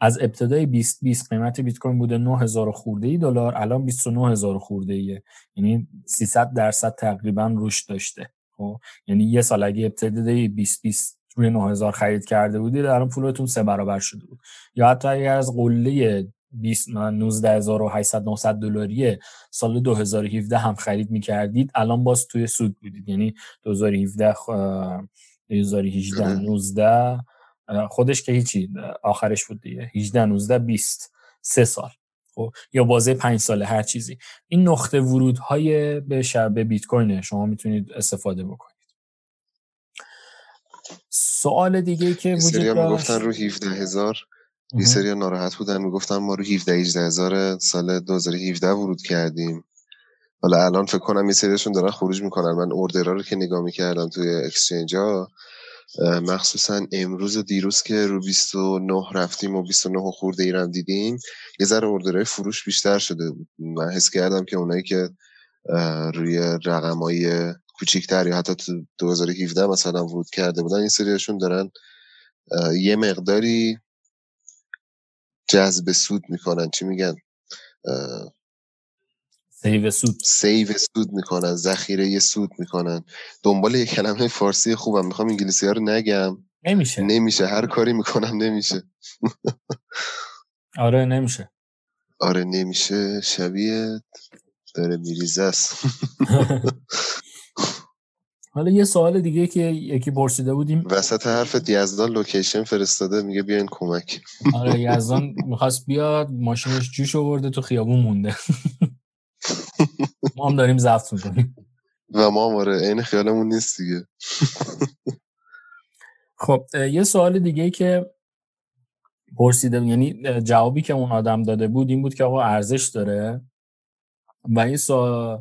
از ابتدای بیست بیست قیمت بیت کوین بوده نه هزار خورده‌ای دلار، الان بیست و نه هزار خورده‌ایه، یعنی سیصد درصد تقریبا رشد داشته. خب یعنی یه سال اگه ابتدای بیست بیست روی نه هزار خرید کرده بودید، الان پولتون سه برابر شده بود. یا حتی اگر از قله بیست نوزده هزار و هشتصد نهصد دلاری سال دو هزار و هفده هم خرید می‌کردید، الان باز توی سود بودید. یعنی دو هزار و هفده دو هزار و هجده نوزده خودش که هیچی، آخرش بود دیگه، هجده نوزده بیست، سه سال. خب یا بازه پنج ساله، هر چیزی. این نقطه ورودهای به شبکه بیت کوین شما میتونید استفاده بکنید. سوال دیگه که وجود داره، سریا میگفتن رو هفده هزار، این سریا ناراحت بودن میگفتن ما رو هفده هجده هزار سال دو هزار و هفده ورود کردیم، حالا الان فکر کنم این سریاشون دارن خروج میکنن. من اوردرها رو که نگاه میکردم توی اکسچنج ها، مخصوصا امروز و دیروز که رو بیست و نه رفتیم و بیست و نه خورده ای رو دیدیم، یه ذره اوردرهای فروش بیشتر شده. من حس کردم که اونایی که روی رقمای کوچیک‌تر یا حتی تو دو هزار و هفده مثلا ورود کرده بودن، این سریاشون دارن یه مقداری جذب سود میکنن. چی میگن؟ سیو سود سیو سود میکنن، ذخیره یه سود میکنن. دنبال یه کلمه فارسی خوبم، میخوام انگلیسی ها رو نگم، نمیشه نمیشه هر کاری میکنم نمیشه. آره نمیشه آره نمیشه شبیه داره میریزه است. حالا یه سوال دیگه که یکی پرسیده بودیم وسط حرفت، یزدان لوکیشن فرستاده میگه بیاین کمک. آره یزدان میخواست بیاد، ماشینش جوش آورده، تو خیابون مونده. ما هم داریم زفت میکنیم و ما هم آره این خیالمون نیست دیگه. خب یه سوال دیگه که پرسیده، یعنی جوابی که اون آدم داده بود این بود که آقا ارزش داره، و این سوال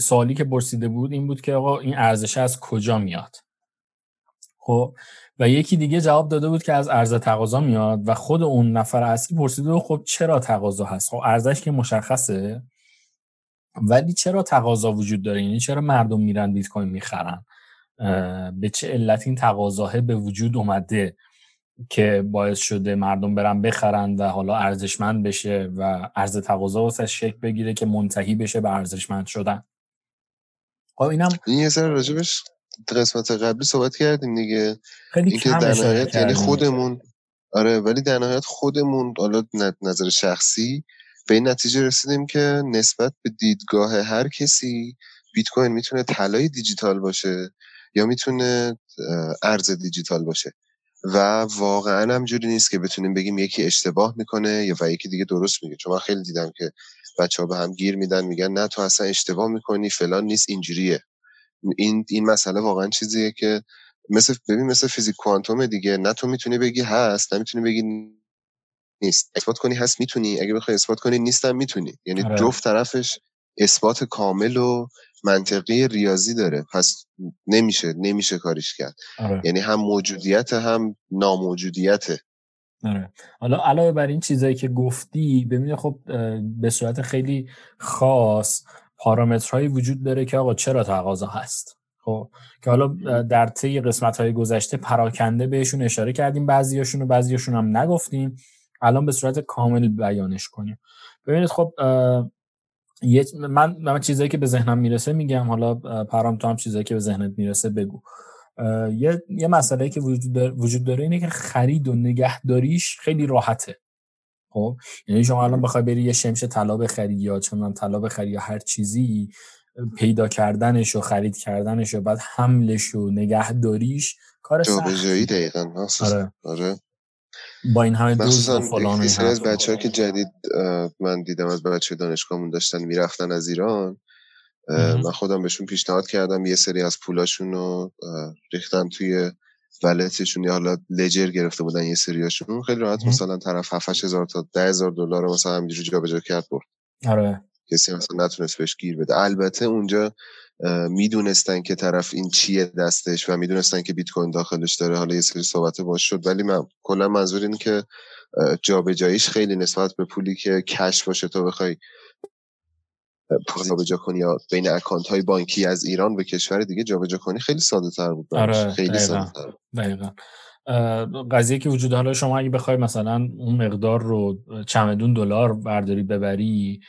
سوالی که پرسیده بود این بود که آقا این ارزش از کجا میاد. خب و یکی دیگه جواب داده بود که از عرضه تقاضا میاد، و خود اون نفر اصلی پرسیده بود خب چرا تقاضا هست؟ خب ارزش که مشخصه، ولی چرا تقاضا وجود داره؟ یعنی چرا مردم میرن بیت کوین میخرن؟ به چه علت این تقاضاه به وجود اومده که باعث شده مردم برن بخرن و حالا ارزشمند بشه و عرضه تقاضا واسش شکل بگیره که منتهی بشه به ارزشمند شدن. خب اینم این یه سر راجبش قسمت قبلی صحبت کردیم دیگه، خیلی کم اشاره کردیم. یعنی خودمون آره، ولی در نهایت خودمون حالا نظر شخصی به این نتیجه رسیدیم که نسبت به دیدگاه هر کسی بیت کوین میتونه طلای دیجیتال باشه یا میتونه ارز دیجیتال باشه، و واقعا هم جوری نیست که بتونیم بگیم یکی اشتباه میکنه یا و یکی دیگه درست میگه. چون من خیلی دیدم که بچه‌ها به هم گیر میدن، میگن نه تو اصلا اشتباه میکنی، فلان نیست، اینجوریه. این این مسئله واقعا چیزیه که مثل ببین مثل فیزیک کوانتوم دیگه، نه تو میتونی بگی هست، نه میتونی بگی نیست. اثبات کنی هست میتونی، اگه بخوای اثبات کنی نیستم میتونی. یعنی آره. جفت طرفش اثبات کامل و منطقی ریاضی داره، پس نمیشه نمیشه کاریش کرد. آره. یعنی هم موجودیت هم ناموجودیت. آره. حالا علاوه بر این چیزایی که گفتی، ببینید خب به صورت خیلی خاص پارامترهایی وجود داره که آقا چرا تقاضا هست. خب که حالا در طی قسمت‌های گذشته پراکنده بهشون اشاره کردیم، بعضیاشون و بعضیاشون هم نگفتیم، الان به صورت کامل بیانش کنیم. ببینید خب من من چیزایی که به ذهنم میرسه میگم، حالا پرام تو هم چیزایی که به ذهنت میرسه بگو. یه یه مسئله‌ای که وجود داره وجود داره اینه که خرید و نگهداریش خیلی راحته. خب یعنی شما الان بخوای بری یه شمش طلا بخری یا چون طلا بخری یا هر چیزی، پیدا کردنش و خرید کردنش و بعد حملش و نگهداریش کار سختیه دقیقاً. آره آره با این همه دوز و فلان. مثلا از بچه‌ها که جدید من دیدم از بچه‌های دانشگاهمون داشتن میرفتن از ایران، من خودم بهشون پیشنهاد کردم یه سری از پولاشون رو ریختن توی ولتشون، یا حالا لجر گرفته بودن یه سریاشون، خیلی راحت مثلا طرف هفت هشت هزار تا ده هزار دلار مثلا همینجوری جابجا کرد برد. آره کسی مثلا نتونست بهش گیر بده. البته اونجا میدونستن که طرف این چیه دستش و میدونستن که بیت کوین داخلش داره، حالا یه سری صحبت باش شد، ولی من کلا منظور این که جابجاییش خیلی نسبت به پولی که کش باشه تا بخوای پول جابجا کنی یا بین اکانت‌های بانکی از ایران به کشور دیگه جابجا کنی خیلی ساده‌تر بود. آره، خیلی ساده‌تر. دقیقاً. قضیه که وجود حالا شما اگه بخوای مثلا اون مقدار رو چمدون دلار برداری ببری،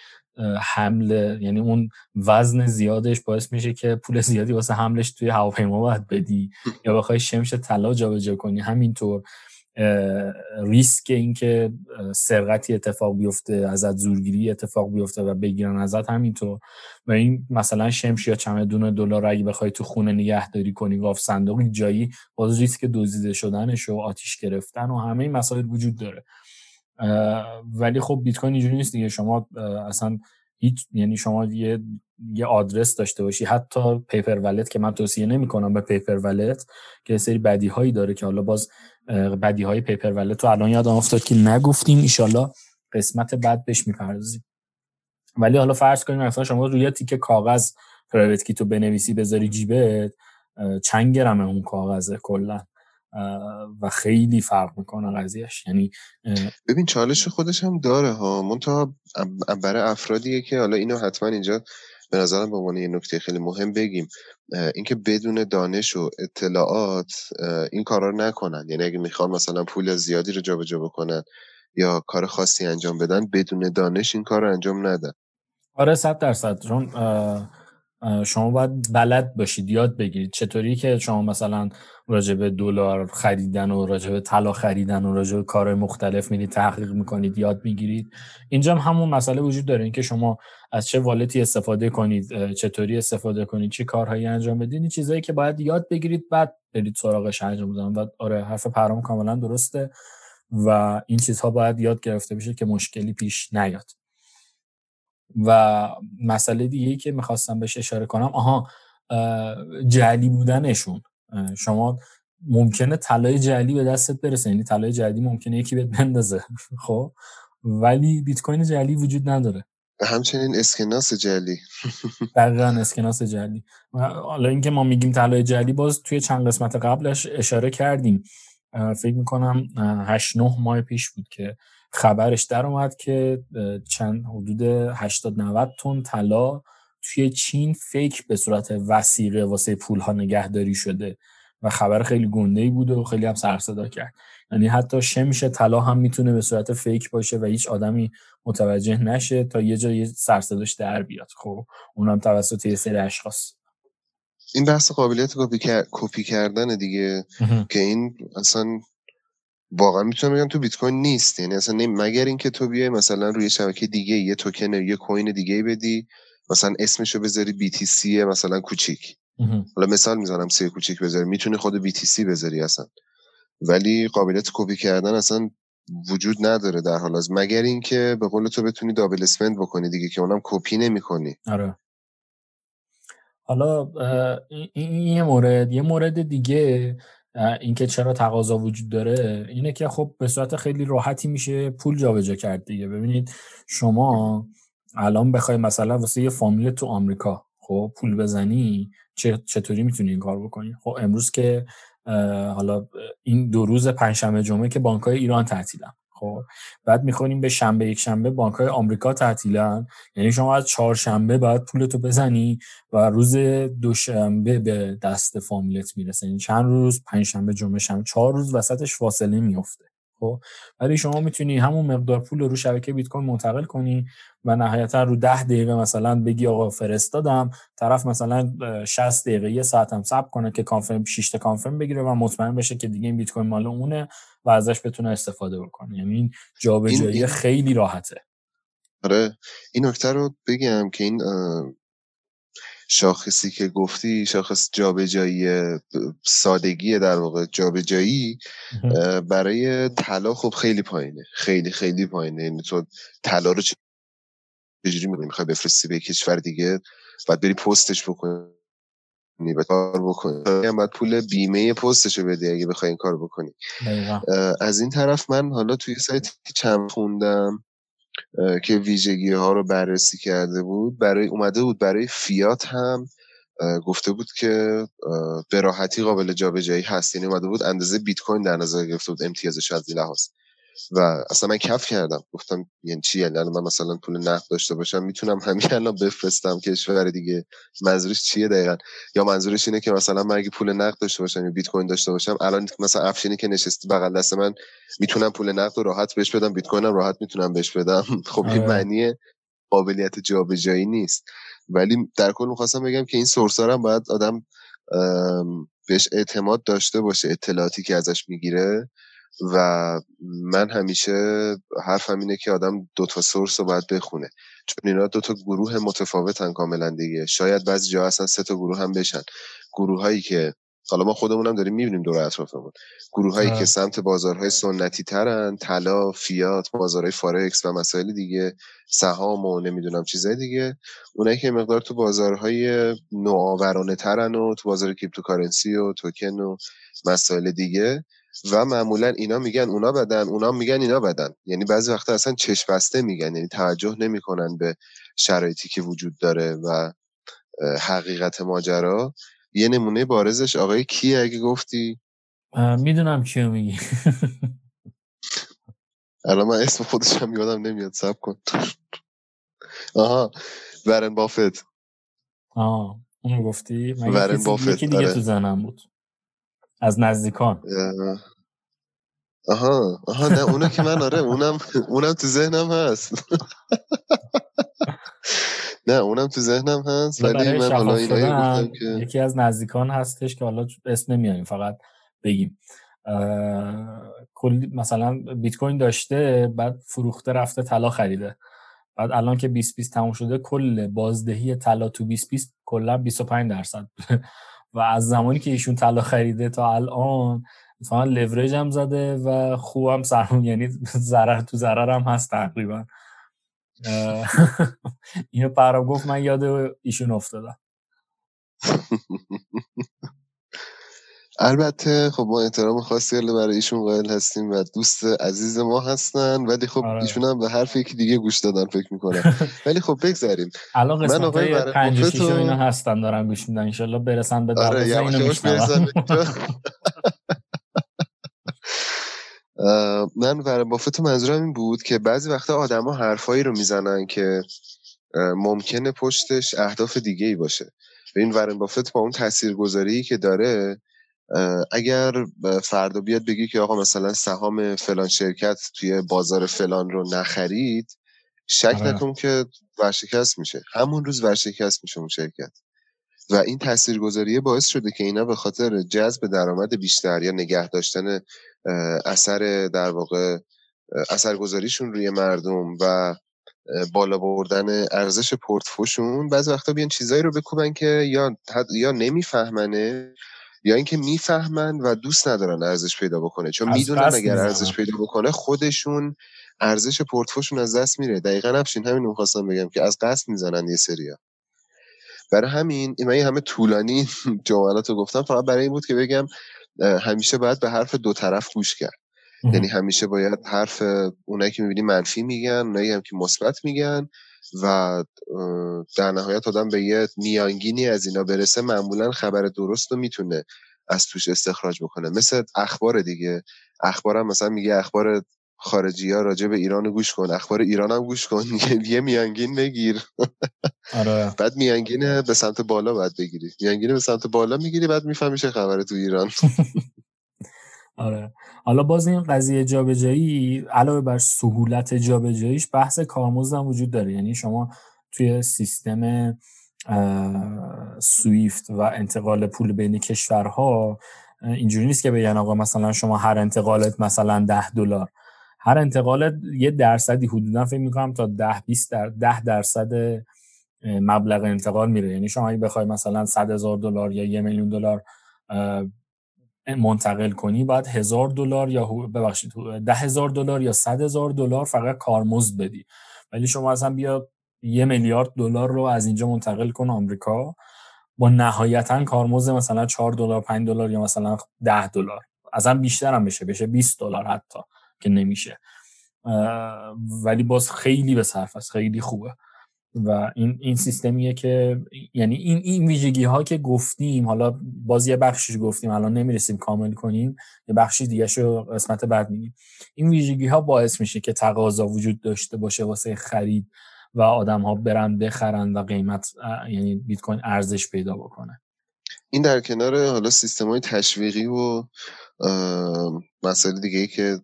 حمل یعنی اون وزن زیادش باعث میشه که پول زیادی واسه حملش توی هواپیما باید بدی یا بخوای شمش طلا جابجا کنی، همینطور ریسک این که سرقتی اتفاق بیفته، ازت زورگیری اتفاق بیفته و بگیرن ازت همینطور. و این مثلا شمش یا چمدون دلار اگه بخوای تو خونه نگهداری کنی، قاف صندوقی جایی، باز ریسک دزدیده شدنش و آتیش گرفتن و همه این مسائل وجود داره. ولی خب بیت کوین اینجوری نیست دیگه، شما اصلا هیچ، یعنی شما یه یه آدرس داشته باشی، حتی پیپر ولت که من توصیه نمی‌کنم به پیپر ولت که سری بدیهایی داره که حالا باز بدیهای پیپر ولت رو الان یادم افتاد که نگفتیم، ان شاءالله قسمت بعد بهش می‌پردازیم. ولی حالا فرض کنیم مثلا شما روی تیکه کاغذ پرایوت کی تو بنویسی بذاری جیبت، چند گرمه اون کاغذه کلا و خیلی فرق میکنه قضیهش. یعنی ببین چالش خودش هم داره ها، منتها برای افرادیه که حالا اینو حتما اینجا به نظرم به عنوان یه نکته خیلی مهم بگیم، اینکه بدون دانش و اطلاعات این کارا رو نکنن. یعنی اگه میخوان مثلا پول زیادی رو جابجا بکنن یا کار خاصی انجام بدن، بدون دانش این کار رو انجام ندن. آره صد درصد. چون شما باید بلد باشید، یاد بگیرید چطوری که شما مثلا راجع به دلار خریدن و راجع به طلا خریدن و راجع به کارهای مختلف میرید تحقیق میکنید، یاد میگیرید. اینجا هم همون مسئله وجود داره، اینکه شما از چه والتی استفاده کنید، چطوری استفاده کنید، چه کارهایی انجام بدید، این چیزایی که باید یاد بگیرید بعد برید سراغش انجام بدید. بعد آره حرف پرام کاملا درسته و این چیزها باید یاد گرفته بشه که مشکلی پیش نیاد. و مسئله دیگه‌ای که میخواستم بهش اشاره کنم، آها جعلی بودنشون. شما ممکنه طلای جعلی به دستت برسه، یعنی طلای جعلی ممکنه یکی بهت بندازه خب، ولی بیت کوین جعلی وجود نداره. همچنین اسکناس جعلی. دقیقاً اسکناس جعلی. حالا اینکه ما میگیم طلای جعلی، باز توی چند قسمت قبلش اشاره کردیم، فکر میکنم هشت نه ماه پیش بود که خبرش در اومد که چند حدود هشتاد نود تن طلا توی چین فیک به صورت وثیقه واسه پولها نگهداری شده و خبر خیلی گنده‌ای بود و خیلی هم سر صدا کرد. یعنی حتی شمش طلا هم میتونه به صورت فیک باشه و هیچ آدمی متوجه نشه تا یه جای سر صداش در بیاد، خب اونم توسط یه سری اشخاص. این بحث قابلیت کپی کردن دیگه که این اصلا واقعا میتونم بگم تو بیت کوین نیست. یعنی اصلا نمی... مگر اینکه تو بیای مثلا روی شبکه دیگه یه توکن یه کوین دیگه بدی، مثلا اسمشو بذاری بی تی سی مثلا کوچیک، حالا مثال میذارم سی کوچیک بذاری، میتونی خود بی تی سی بذاری اصلا، ولی قابلیت کپی کردن اصلا وجود نداره در حال حاضر، مگر اینکه به قول تو بتونی دابل اسپند بکنی دیگه که اونم کپی نمی‌کنی. آره. حالا این یه مورد، یه مورد دیگه اینکه چرا تقاضا وجود داره اینه که خب به صورت خیلی راحتی میشه پول جابجا کرد دیگه. ببینید شما الان بخوای مثلا واسه یه فامیل تو آمریکا خب پول بزنی، چطوری میتونی این کار بکنی؟ خب امروز که حالا این دو روز پنجشنبه جمعه که بانک‌های ایران تعطیلن، خب بعد می‌خونیم به شنبه یک شنبه بانک‌های آمریکا تعطیلن، یعنی شما از چهارشنبه بعد پولتو بزنی و روز دوشنبه به دست فامیلت میرسه. یعنی چند روز، پنج شنبه، جمعه، شنبه، چهار روز وسطش فاصله میفته. خب ولی شما میتونی همون مقدار پول رو شبکه بیت کوین منتقل کنی و نهایتا رو ده دقیقه مثلا بگی آقا فرستادم، طرف مثلا شصت دقیقه یه ساعت هم صبر کنه که کانفرم شش تا کانفرم بگیره و مطمئن بشه که دیگه این بیت کوین مال اونه و ازش بتونه استفاده بکنه. یعنی این جابجایی خیلی راحته. آره این نکته رو بگم که این شاخصی که گفتی شاخص جابجایی سادگی، در واقع جابجایی برای طلا خب خیلی پایینه، خیلی خیلی پایینه. یعنی تو طلا رو چجوری میخوای بفرستی به کشور دیگه بعد بری پستش بکنی و کار بکنی، بعد پول بیمه پستشو بدی اگه بخوای این کار بکنی. از این طرف من حالا توی سایت چند خوندم که ویژگی ها رو بررسی کرده بود، برای اومده بود برای فیات هم گفته بود که به راحتی قابل جابجایی هست. یعنی اومده بود اندازه بیت کوین در نظر گرفته بود امتیازش از این لحاظ، و اصلا من کف کردم گفتم یعنی چی؟ یعنی من مثلا پول نقد داشته باشم میتونم همین الان بفرستم کشور دیگه؟ منظورش چیه دقیقاً؟ یا منظورش اینه که مثلا من اگه پول نقد داشته باشم یا بیت کوین داشته باشم الان مثلا افشینی که نشسته بغل دست من میتونم پول نقد رو راحت بهش بدم، بیت کوینم راحت میتونم بهش بدم. خب این معنی قابلیت جابجایی نیست. ولی در کل می‌خواستم بگم که این سورس‌ها هم باید آدم بهش اعتماد داشته باشه، اطلاعاتی که ازش میگیره. و من همیشه حرفم اینه که آدم دوتا سورس رو باید بخونه، چون اینا دوتا گروه متفاوتن کاملا دیگه. شاید بعضی جا اصلا سه تا گروه هم بشن. گروه هایی که حالا ما خودمونم داریم میبینیم دور اطرافمون، گروه هایی که سمت بازارهای سنتی ترن، طلا، فیات، بازارهای فارکس و مسائل دیگه، سهام و نمیدونم چیزای دیگه. اونایی که مقدار تو بازارهای نوآورانه ترن و تو بازار کریپتوکارنسی و توکن و مسائل دیگه، و معمولا اینا میگن اونا بدن، اونا میگن اینا بدن. یعنی بعضی وقتا اصلا چشم بسته میگن، یعنی توجه نمیکنن به شرایطی که وجود داره و حقیقت ماجرا. یه نمونه بارزش آقای کیه اگه گفتی؟ میدونم کیو میگی. الان من اسم خودشم یادم نمیاد، صبر کن. آها وارن بافت. آها اون گفتی؟ وارن بافت دیگه تو زنم بود از نزدیکان. آها آها نه اون که من آره اونم اونم تو ذهنم هست. نه اونم تو ذهنم هست ولی من حالا اینا گفتم که یکی از نزدیکان هستش که حالا اسم نمیاریم، فقط بگیم کلی مثلا بیت کوین داشته بعد فروخته رفته طلا خریده، بعد الان که بیست بیست تموم شده کل بازدهی طلا تو بیست بیست کلا بیست و پنج درصد و از زمانی که ایشون طلا خریده تا الان مثلا لورج هم زده و خوبم سرمون، یعنی ضرر تو ضرر هم هست تقریبا. اینو پرام گفت من یاد ایشون افتادم. البته خب ما احترام خاصی برای ایشون قائل هستیم و دوست عزیز ما هستن، ولی خب آره. ایشون هم به حرف یکی دیگه گوش دادن فکر میکنم. ولی خب بگذاریم الان قسمت های پنج و شیش و اینا هستن دارن گوش میدن، انشالله برسن به درسته. آره یه اینو میشنم. من وارن بافت منظورم این بود که بعضی وقتا آدم ها حرفایی رو میزنن که ممکنه پشتش اهداف دیگه ای باشه. این وارن بافت با اون تاثیرگذاری که داره، اگر فردا بیاد بگی که آقا مثلا سهام فلان شرکت توی بازار فلان رو نخرید، شک نکن که ورشکست میشه، همون روز ورشکست میشه اون شرکت. و این تاثیرگذاری باعث شده که اینا به خاطر جذب درآمد بیشتر یا نگه داشتن اثر در واقع اثرگذاریشون روی مردم و بالا بردن ارزش پورتفولیوشون، بعضی وقتا بیان چیزایی رو بکوبن که یا یا نمیفهمنه یا اینکه میفهمن و دوست ندارن ارزش پیدا بکنه، چون میدونن اگر ارزش پیدا بکنه خودشون ارزش پورتفولیوشون از دست میره. دقیقاً همین همین می‌خواستم بگم که از قصد میزنن یه سریا. برای همین این همه طولانی جملاتو گفتم فقط برای این بود که بگم همیشه باید به حرف دو طرف گوش کرد. یعنی همیشه باید حرف اونایی که می‌بینی منفی میگن، اونایی هم که مثبت میگن، و در نهایت آدم به یه میانگینی از اینا برسه. معمولا خبر درست رو میتونه از توش استخراج بکنه. مثل اخبار دیگه، اخبارم مثلا میگه اخبار خارجی ها راجع به ایران گوش کن، اخبار ایران هم گوش کن، یه میانگین بگیر. آره. بعد میانگینه به سمت بالا بعد بگیری، میانگینه به سمت بالا میگیری بعد میفهمی چه خبره تو ایران. آره. حالا باز این قضیه جابجایی علاوه بر سهولت جابجاییش بحث کارمزد هم وجود داره. یعنی شما توی سیستم سویفت و انتقال پول بین کشورها اینجوری نیست که بگن آقا مثلا شما هر انتقالت مثلا ده دلار، هر انتقالت یه درصدی حدودا فکر می‌کنم تا ده بیست درصد مبلغ انتقال میره. یعنی شما اگه بخوای مثلا صد هزار دلار یا یک میلیون دلار منتقل کنی، بعد هزار دلار یا ببخشید ده هزار دلار یا صد هزار دلار فقط کارمزد بدی. ولی شما اصلا بیا یه میلیارد دلار رو از اینجا منتقل کن آمریکا با نهایتاً کارمزد مثلا چهار دلار، پنج دلار یا مثلا ده دلار، اصلا بیشتر هم بشه بشه بیست دلار حتی که نمیشه، ولی باز خیلی به صرف است، خیلی خوبه. و این این سیستمیه که یعنی این این ویژگی ها که گفتیم، حالا باز یه بخشش گفتیم الان نمیرسیم کامل کنیم، یه بخش دیگه شو قسمت بعد میگیم. این ویژگی ها باعث میشه که تقاضا وجود داشته باشه واسه خرید و آدم ها برن بخرن و قیمت یعنی بیت کوین ارزش پیدا بکنه. این در کنار حالا سیستم‌های تشویقی و مسائل دیگه ای که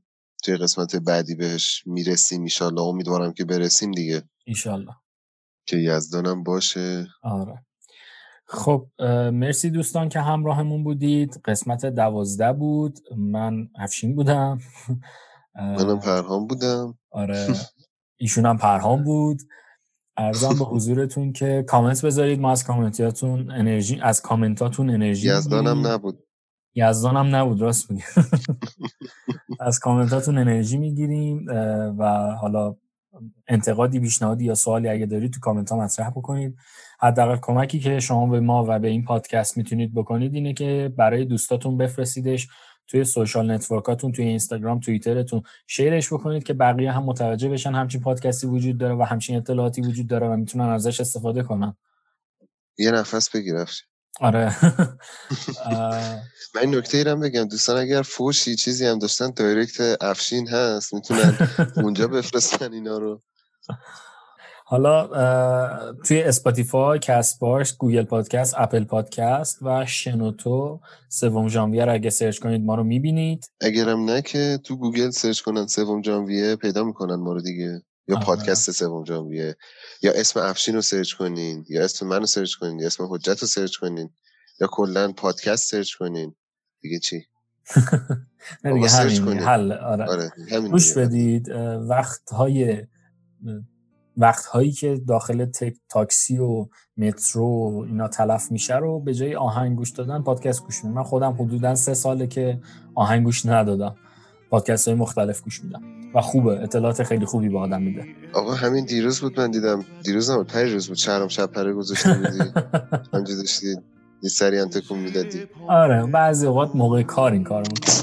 توی قسمت بعدی بهش میرسیم ان شاء الله، امیدوارم که برسیم دیگه ان شاء الله، که یزدانم باشه. آره. خب مرسی دوستان که همراهمون بودید. قسمت دوازده بود. من افشین بودم. منم پرهام بودم. آره. ایشونم پرهام بود. عرضم به حضورتون که کامنت بذارید، ما از کامنتاتون انرژی از کامنتاتون انرژی یزدانم نبود. یزدانم نبود، راست میگی. از کامنتاتون انرژی میگیریم و حالا انتقادی، پیشنهادی یا سوالی اگه دارید تو کامنت ها مطرح بکنید. حداقل کمکی که شما به ما و به این پادکست میتونید بکنید اینه که برای دوستاتون بفرستیدش، توی سوشال نتورکاتون، توی اینستاگرام، توییترتون شیرش بکنید که بقیه هم متوجه بشن همچین پادکستی وجود داره و همچین اطلاعاتی وجود داره و میتونن ازش استفاده کنن. یه نفس بگیرم. آره. من نکته ای هم بگم دوستان، اگر فوشی چیزی هم داشتن دایرکت افشین هست، میتونن اونجا بفرستن اینا رو. حالا توی اسپاتیفای، کست باکس، گوگل پادکست، اپل پادکست و شنوتو سوم ژانویه رو اگه سرچ کنید ما رو میبینید. اگرم نه که تو گوگل سرچ کنن سوم ژانویه پیدا میکنن ما رو دیگه، یا آه. پادکست سوم ژانویه، یا اسم افشین رو سرچ کنین، یا اسم منو سرچ کنین، یا اسم حجت رو سرچ کنین، یا کلا پادکست سرچ کنین دیگه. چی نه دیگه همین حل. آره گوش بدید. وقت‌های وقت‌هایی که داخل تک تاکسی و مترو اینا تلف میشه رو به جای آهنگ گوش دادن پادکست گوش میدم. من خودم حدوداً سه ساله که آهنگ گوش ندادم، پادکست‌های مختلف گوش میدم و خوبه، اطلاعات خیلی خوبی به آدم میده. آقا همین دیروز بود من دیدم، دیروز نبود پری روز بود، چهارم شب پره گذاشته بودی همجه داشتی یه سری هم تکون میدادی. آره بعضی اوقات موقع کار این کار میکنم.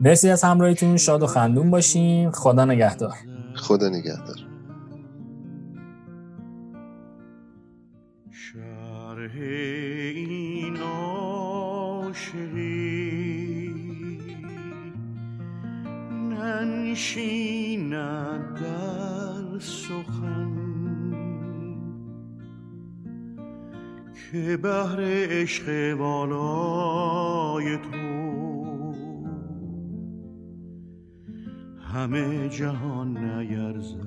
مرسی از همراهیتون، شاد و خندون باشین. خدا نگهدار. خدا نگهدار. شرح این عاشقی ننشیند در سخن، که بهر عشق والای تو همه جهان نیرزد.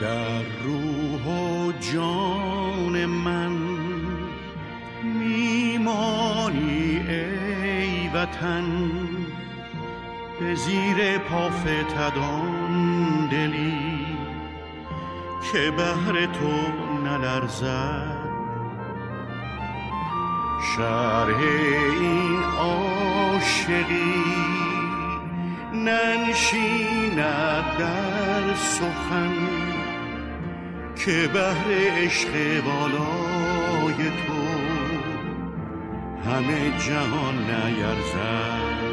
در روح و جان من میمانی ای وطن، به زیر پافتدان دلی که بهر تو نلرزد شرح این عاشقی ننشیند در سخن که بهر عشق بالای تو همه جهان نیرزد.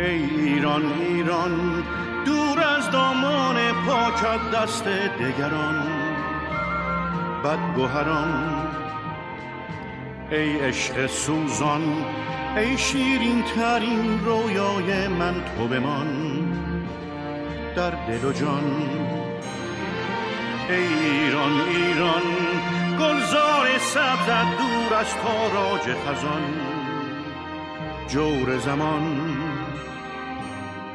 ای ایران ایران دور از دامان پاکت دست دگران بدگوهران، ای عشق سوزان، ای شیرین ترین رویای من تو بمان در دل و جان. ای ایران ایران گلزار سبزت دور از تاراج خزان جور زمان،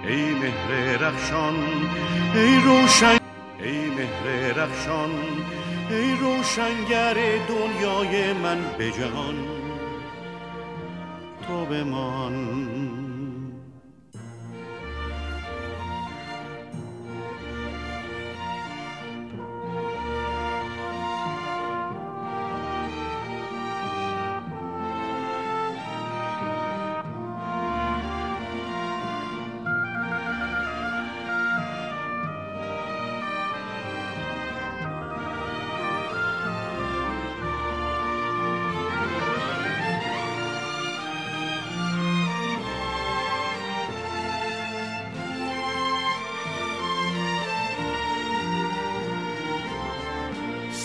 ای مهر رخشان ای روشن ای مهر رخشان ای روشنگر دنیای من به جهان تو بمان.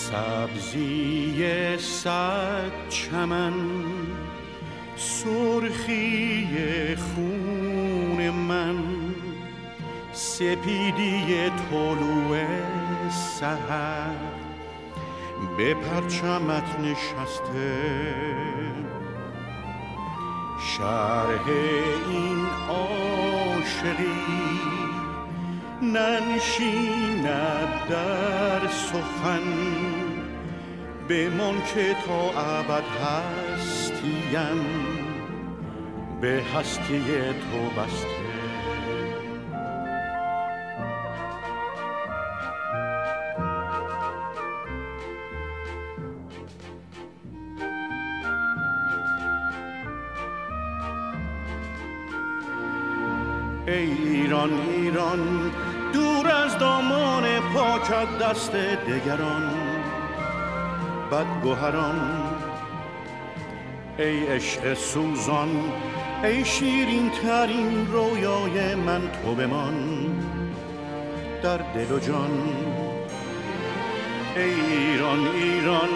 سبزی صد چمن سرخی خون من، سپیدی طلوع سحر به پرچمت نشسته، شرح این عاشقی ننشیند در سخن بمان که تا ابد هستیم به هستی تو بسته. ای ایران ایران دور از دامان پاکت دست دگران بدگوهران، ای عشق سوزان، ای شیرین ترین رویای من تو بمان در دل و جان. ای ایران ایران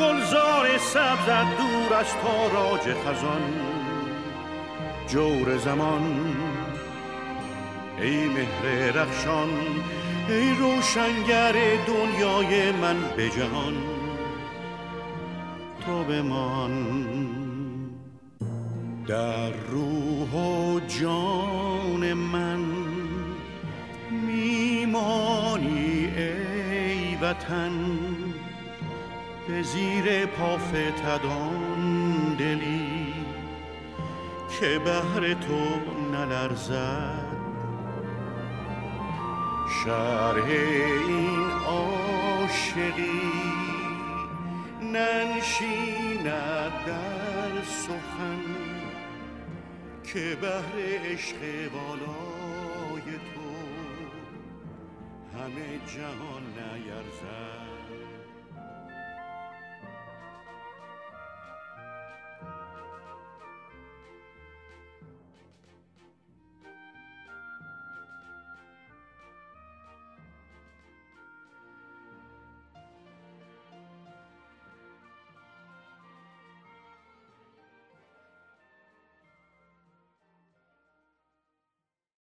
گلزار سبزت دور از تاراج خزان جور زمان، ای مهر رخشان ای روشنگر دنیای من به جهان تو بمان. در روح و جان من میمانی ای وطن، به زیر پافتدان دلی که بهر تو نلرزد. شرح این عاشقی ننشیند در سخن که بهر عشق والای تو همه جهان نیرزد.